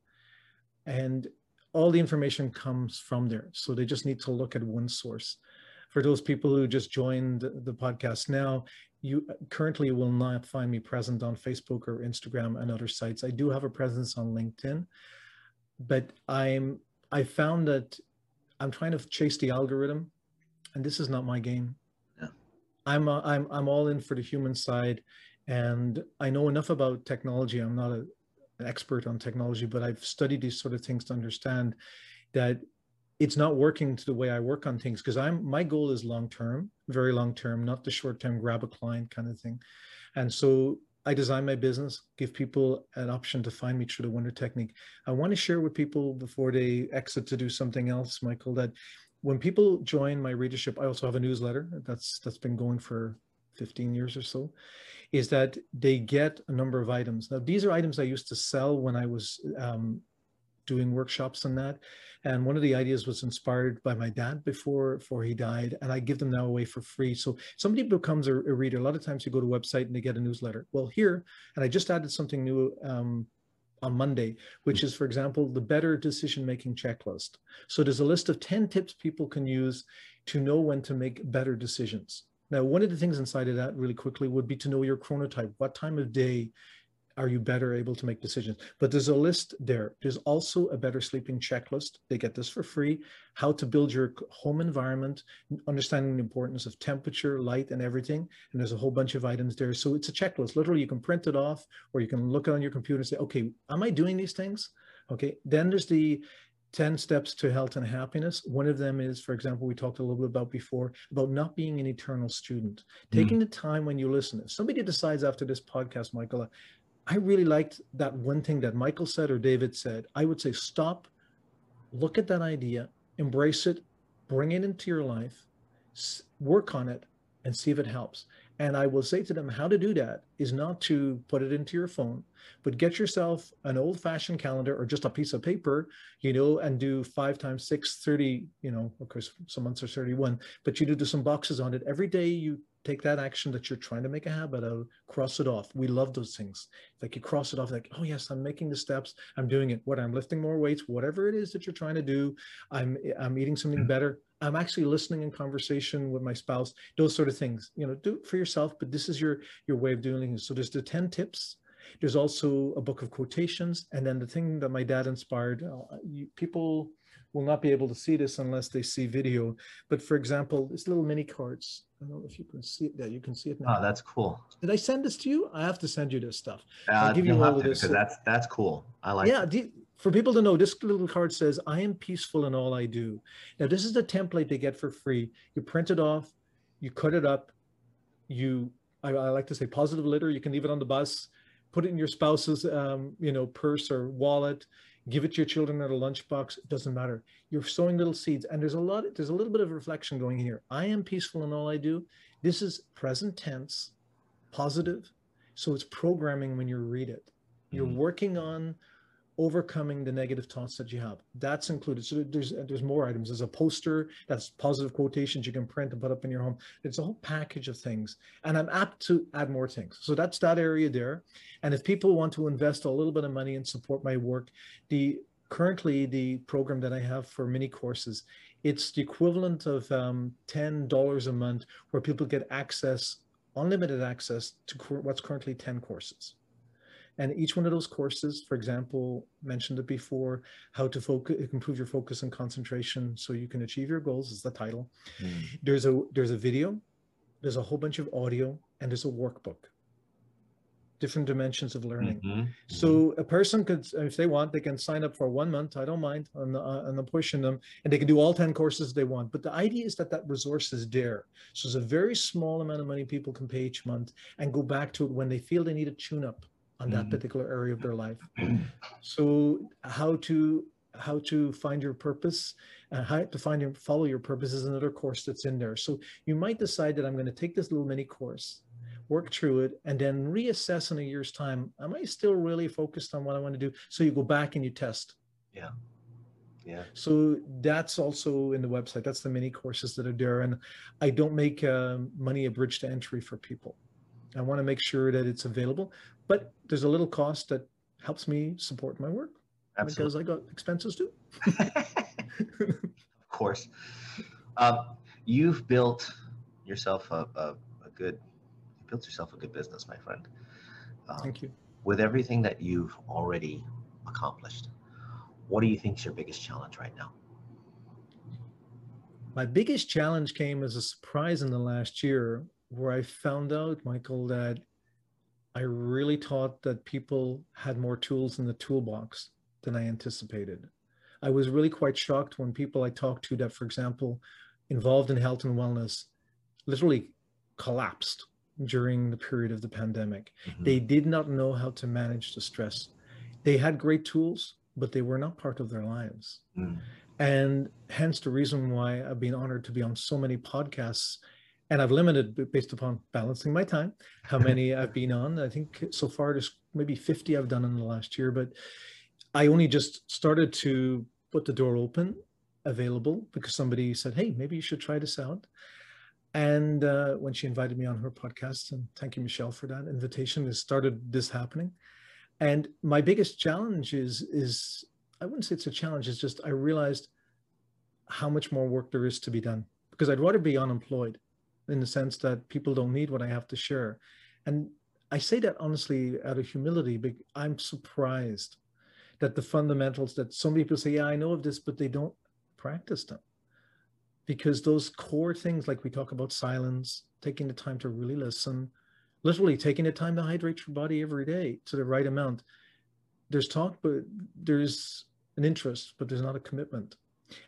And all the information comes from there. So they just need to look at one source. For those people who just joined the podcast now, you currently will not find me present on Facebook or Instagram and other sites. I do have a presence on LinkedIn, but I found that I'm trying to chase the algorithm, and this is not my game. Yeah. I'm all in for the human side, and I know enough about technology. I'm not an expert on technology, but I've studied these sort of things to understand that it's not working to the way I work on things, because my goal is long-term, very long-term, not the short-term grab a client kind of thing. And so I design my business, give people an option to find me through the Wonder Technique. I want to share with people before they exit to do something else, Michael, that when people join my readership, I also have a newsletter that's been going for 15 years or so, is that they get a number of items. Now, these are items I used to sell when I was, doing workshops on that. And one of the ideas was inspired by my dad before he died, and I give them now away for free. So somebody becomes a reader. A lot of times you go to a website and they get a newsletter. Well, here, and I just added something new on Monday, which is, for example, the better decision-making checklist. So there's a list of 10 tips people can use to know when to make better decisions. Now, one of the things inside of that really quickly would be to know your chronotype. What time of day are you better able to make decisions? But there's a list there. There's also a better sleeping checklist. They get this for free. How to build your home environment, understanding the importance of temperature, light, and everything. And there's a whole bunch of items there. So it's a checklist. Literally, you can print it off, or you can look on your computer and say, okay, am I doing these things? Okay. Then there's the 10 steps to health and happiness. One of them is, for example, we talked a little bit about before, about not being an eternal student, taking the time when you listen. If somebody decides after this podcast, Michael, I really liked that one thing that Michael said or David said, I would say, stop, look at that idea, embrace it, bring it into your life, work on it, and see if it helps. And I will say to them, how to do that is not to put it into your phone, but get yourself an old-fashioned calendar or just a piece of paper, you know, and do 5 times 6, 30, you know, of course, some months are 31, but you do some boxes on it. Every day you take that action that you're trying to make a habit of, cross it off. We love those things. Like you cross it off, like, oh yes, I'm making the steps, I'm doing it. Whether I'm lifting more weights, whatever it is that you're trying to do, I'm eating something better. I'm actually listening in conversation with my spouse, those sort of things, you know, do it for yourself, but this is your way of doing it. So there's the 10 tips. There's also a book of quotations. And then the thing that my dad inspired, people will not be able to see this unless they see video. But for example, these little mini cards. I don't know if you can see it. Yeah, you can see it now. Oh, that's cool. Did I send this to you? I have to send you this stuff. I'll give you all of this. That's cool. I like it. Yeah. For people to know, this little card says, I am peaceful in all I do. Now, this is the template they get for free. You print it off, you cut it up, I like to say positive litter. You can leave it on the bus, put it in your spouse's, you know, purse or wallet, give it to your children at a lunchbox. It doesn't matter. You're sowing little seeds. And there's a little bit of reflection going here. I am peaceful in all I do. This is present tense, positive. So it's programming when you read it. You're working on overcoming the negative thoughts that you have. That's included. So there's more items. There's a poster that's positive quotations you can print and put up in your home. It's a whole package of things. And I'm apt to add more things. So that's that area there. And if people want to invest a little bit of money and support my work, currently the program that I have for mini courses, it's the equivalent of $10 a month where people get access, unlimited access to what's currently 10 courses. And each one of those courses, for example, mentioned it before, how to improve your focus and concentration so you can achieve your goals is the title. There's a video, there's a whole bunch of audio, and there's a workbook. Different dimensions of learning. So a person could, if they want, they can sign up for 1 month. I don't mind. I'm pushing them, and they can do all 10 courses they want. But the idea is that that resource is there. So it's a very small amount of money people can pay each month and go back to it when they feel they need a tune-up on that particular area of their life. So how to find your purpose, how to find and follow your purpose is another course that's in there. So you might decide that I'm going to take this little mini course, work through it, and then reassess in a year's time. Am I still really focused on what I want to do? So you go back and you test. Yeah. Yeah. So that's also in the website. That's the mini courses that are there. And I don't make money a bridge to entry for people. I want to make sure that it's available, but there's a little cost that helps me support my work. Absolutely. Because I got expenses too. Of course. You've built yourself a good business, my friend. Thank you. With everything that you've already accomplished, what do you think is your biggest challenge right now? My biggest challenge came as a surprise in the last year, where I found out, Michael, that I really thought that people had more tools in the toolbox than I anticipated. I was really quite shocked when people I talked to that, for example, involved in health and wellness, literally collapsed during the period of the pandemic. They did not know how to manage the stress. They had great tools, but they were not part of their lives. And hence the reason why I've been honored to be on so many podcasts. And I've limited based upon balancing my time, how many I've been on. I think so far there's maybe 50 I've done in the last year, but I only just started to put the door open, available, because somebody said, hey, maybe you should try this out. And when she invited me on her podcast, and thank you, Michelle, for that invitation, it started this happening. And my biggest challenge is I wouldn't say it's a challenge. It's just I realized how much more work there is to be done, because I'd rather be unemployed in the sense that people don't need what I have to share. And I say that honestly out of humility, but I'm surprised that the fundamentals that some people say, yeah, I know of this, but they don't practice them. Because those core things, like we talk about silence, taking the time to really listen, literally taking the time to hydrate your body every day to the right amount. There's talk, but there's an interest, but there's not a commitment.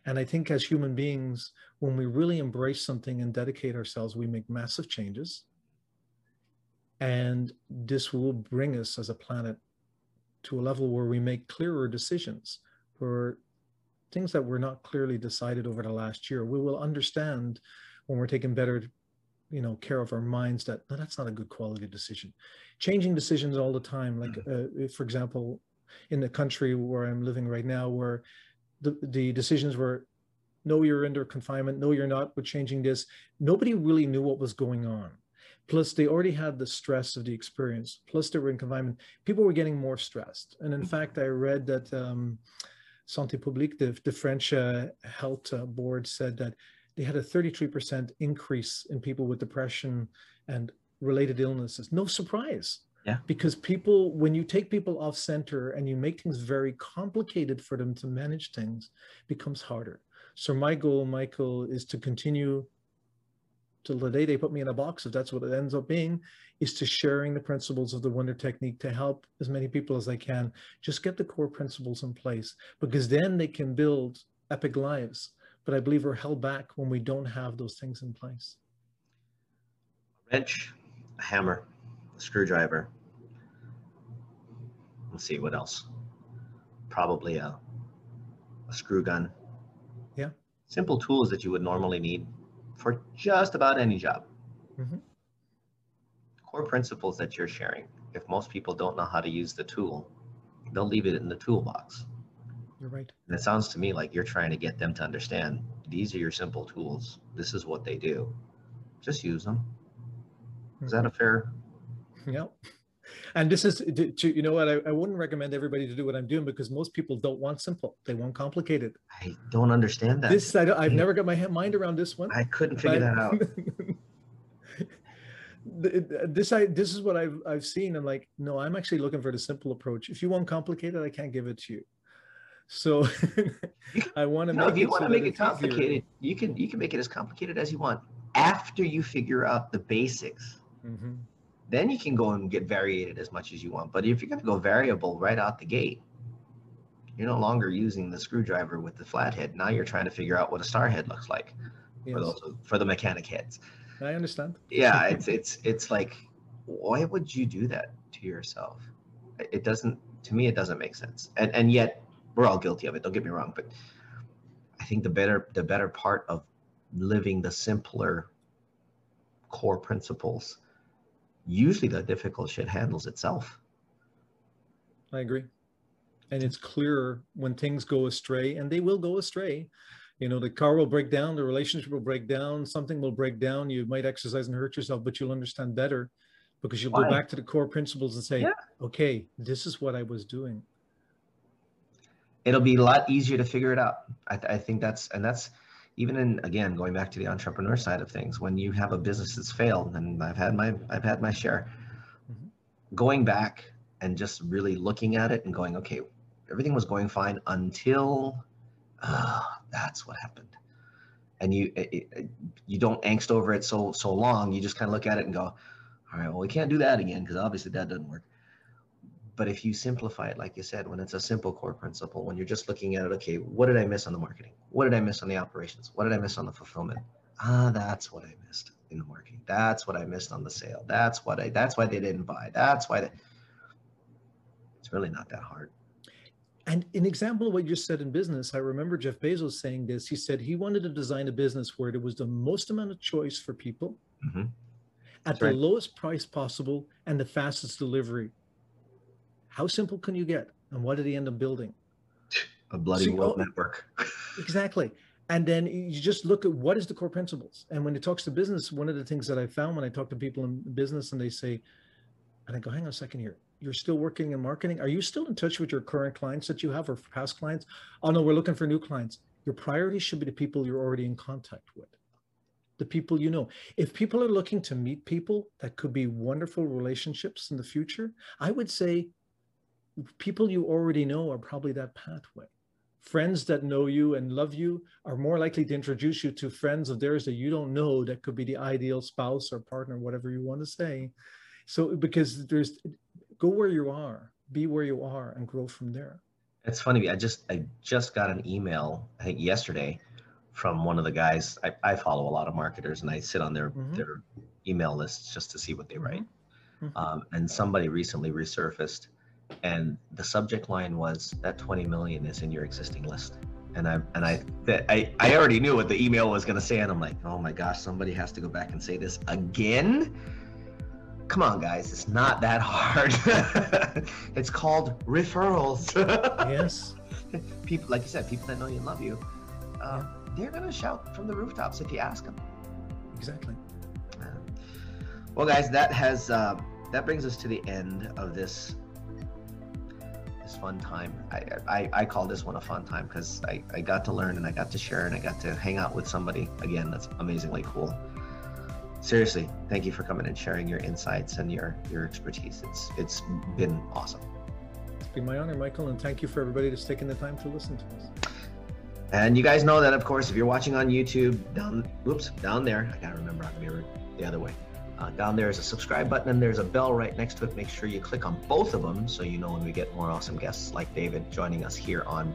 And I think as human beings, when we really embrace something and dedicate ourselves, we make massive changes. And this will bring us as a planet to a level where we make clearer decisions, where things that were not clearly decided over the last year, we will understand when we're taking better, care of our minds that no, that's not a good quality decision. Changing decisions all the time, like for example, in the country where I'm living right now, where the decisions were, no, you're under confinement, no, you're not, we're changing this. Nobody really knew what was going on. Plus they already had the stress of the experience, plus they were in confinement. People were getting more stressed. And in fact, I read that Santé Publique, the French health board, said that they had a 33% increase in people with depression and related illnesses. No surprise. Yeah. Because people, when you take people off center and you make things very complicated for them to manage things, it becomes harder. So my goal, Michael, is to continue till the day they put me in a box, if that's what it ends up being, is to sharing the principles of the Wonder Technique to help as many people as I can. Just get the core principles in place, because then they can build epic lives. But I believe we're held back when we don't have those things in place. A wrench, a hammer, a screwdriver. Let's see, what else? Probably a screw gun. Yeah. Simple tools that you would normally need for just about any job. Mm-hmm. Core principles that you're sharing. If most people don't know how to use the tool, they'll leave it in the toolbox. You're right. And it sounds to me like you're trying to get them to understand, these are your simple tools. This is what they do. Just use them. Mm-hmm. Is that a fair? Yeah. And this is, you know what, I wouldn't recommend everybody to do what I'm doing, because most people don't want simple. They want complicated. I don't understand that. This, I've never got my mind around this one. I couldn't figure that out. This is what I've seen. I'm like, no, I'm actually looking for the simple approach. If you want complicated, I can't give it to you. So I want to if you want to make it complicated, you can make it as complicated as you want after you figure out the basics. Mm-hmm. Then you can go and get variated as much as you want. But if you're going to go variable right out the gate, you're no longer using the screwdriver with the flathead. Now you're trying to figure out what a star head looks like. Yes. For the mechanic heads. I understand. Yeah, it's like, why would you do that to yourself? It doesn't, to me, it doesn't make sense. And yet we're all guilty of it. Don't get me wrong, but I think the better part of living the simpler core principles, usually the difficult shit handles itself. I agree. And it's clearer when things go astray, and they will go astray. You know, the car will break down, the relationship will break down, something will break down. You might exercise and hurt yourself, but you'll understand better because you'll go back to the core principles and say, yeah, okay, this is what I was doing. It'll be a lot easier to figure it out. I think that's even in, again, going back to the entrepreneur side of things, when you have a business that's failed, and I've had my share, mm-hmm, going back and just really looking at it and going, okay, everything was going fine until that's what happened. And you don't angst over it so long. You just kind of look at it and go, all right, well, we can't do that again, because obviously that doesn't work. But if you simplify it, like you said, when it's a simple core principle, when you're just looking at it, okay, what did I miss on the marketing? What did I miss on the operations? What did I miss on the fulfillment? Ah, that's what I missed in the marketing. That's what I missed on the sale. That's why they didn't buy. That's why it's really not that hard. And an example of what you said in business, I remember Jeff Bezos saying this. He said he wanted to design a business where there was the most amount of choice for people, mm-hmm, at the lowest price possible and the fastest delivery. How simple can you get? And what did he end up building? A bloody world network. Exactly. And then you just look at what is the core principles. And when it talks to business, one of the things that I found when I talk to people in business and they say, and I go, hang on a second here. you're still working in marketing, are you still in touch with your current clients that you have or past clients? Oh no, we're looking for new clients. Your priority should be the people you're already in contact with, the people you know. If people are looking to meet people that could be wonderful relationships in the future, I would say people you already know are probably that pathway. Friends that know you and love you are more likely to introduce you to friends of theirs that you don't know that could be the ideal spouse or partner, whatever you want to say. So because there's, go where you are, be where you are, and grow from there. It's funny, I just got an email, I think yesterday, from one of the guys. I follow a lot of marketers and I sit on their email lists just to see what they write. Mm-hmm. And somebody recently resurfaced, and the subject line was that 20 million is in your existing list. And I already knew what the email was going to say, and I'm like, oh my gosh, somebody has to go back and say this again. Come on, guys, it's not that hard. It's called referrals. Yes. People, like you said, people that know you and love you, they're going to shout from the rooftops if you ask them. Exactly. Well, guys, that brings us to the end of this fun time. I call this one a fun time because I got to learn and I got to share and I got to hang out with somebody again that's amazingly cool. Seriously, thank you for coming and sharing your insights and your expertise. It's been awesome. It's been my honor, Michael, and thank you for everybody that's taking the time to listen to us. And you guys know that, of course, if you're watching on YouTube, down there, I gotta remember I mirrored the other way. Down there is a subscribe button and there's a bell right next to it. Make sure you click on both of them so you know when we get more awesome guests like David joining us here on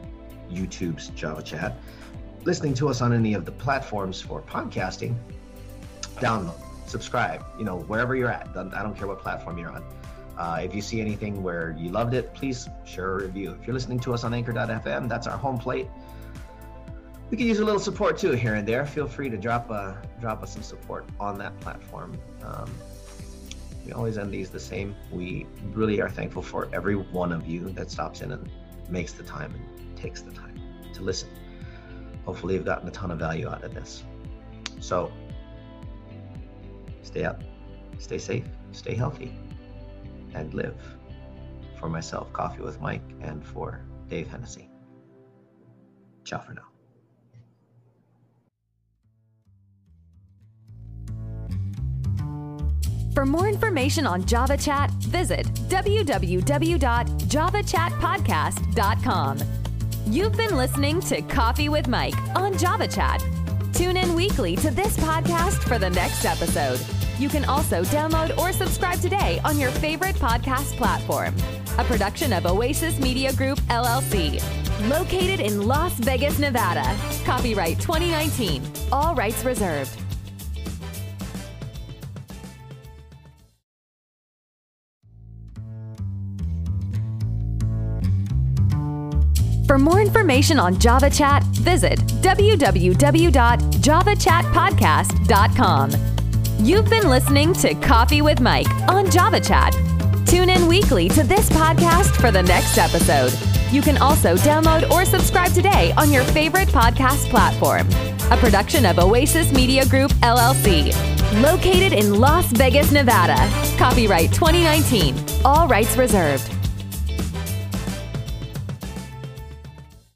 YouTube's Java Chat. Listening to us on any of the platforms for podcasting, download, subscribe, wherever you're at. I don't care what platform you're on. If you see anything where you loved it, please share a review. If you're listening to us on anchor.fm, that's our home plate. We can use a little support too here and there. Feel free to drop us some support on that platform. We always end these the same. We really are thankful for every one of you that stops in and makes the time and takes the time to listen. Hopefully you've gotten a ton of value out of this. So stay up, stay safe, stay healthy, and live. For myself, Coffee with Mike, and for Dave Hennessy. Ciao for now. For more information on Java Chat, visit www.javachatpodcast.com. You've been listening to Coffee with Mike on Java Chat. Tune in weekly to this podcast for the next episode. You can also download or subscribe today on your favorite podcast platform. A production of Oasis Media Group, LLC. Located in Las Vegas, Nevada. Copyright 2019. All rights reserved. For more information on Java Chat, visit www.javachatpodcast.com. You've been listening to Coffee with Mike on Java Chat. Tune in weekly to this podcast for the next episode. You can also download or subscribe today on your favorite podcast platform. A production of Oasis Media Group, LLC. Located in Las Vegas, Nevada. Copyright 2019. All rights reserved.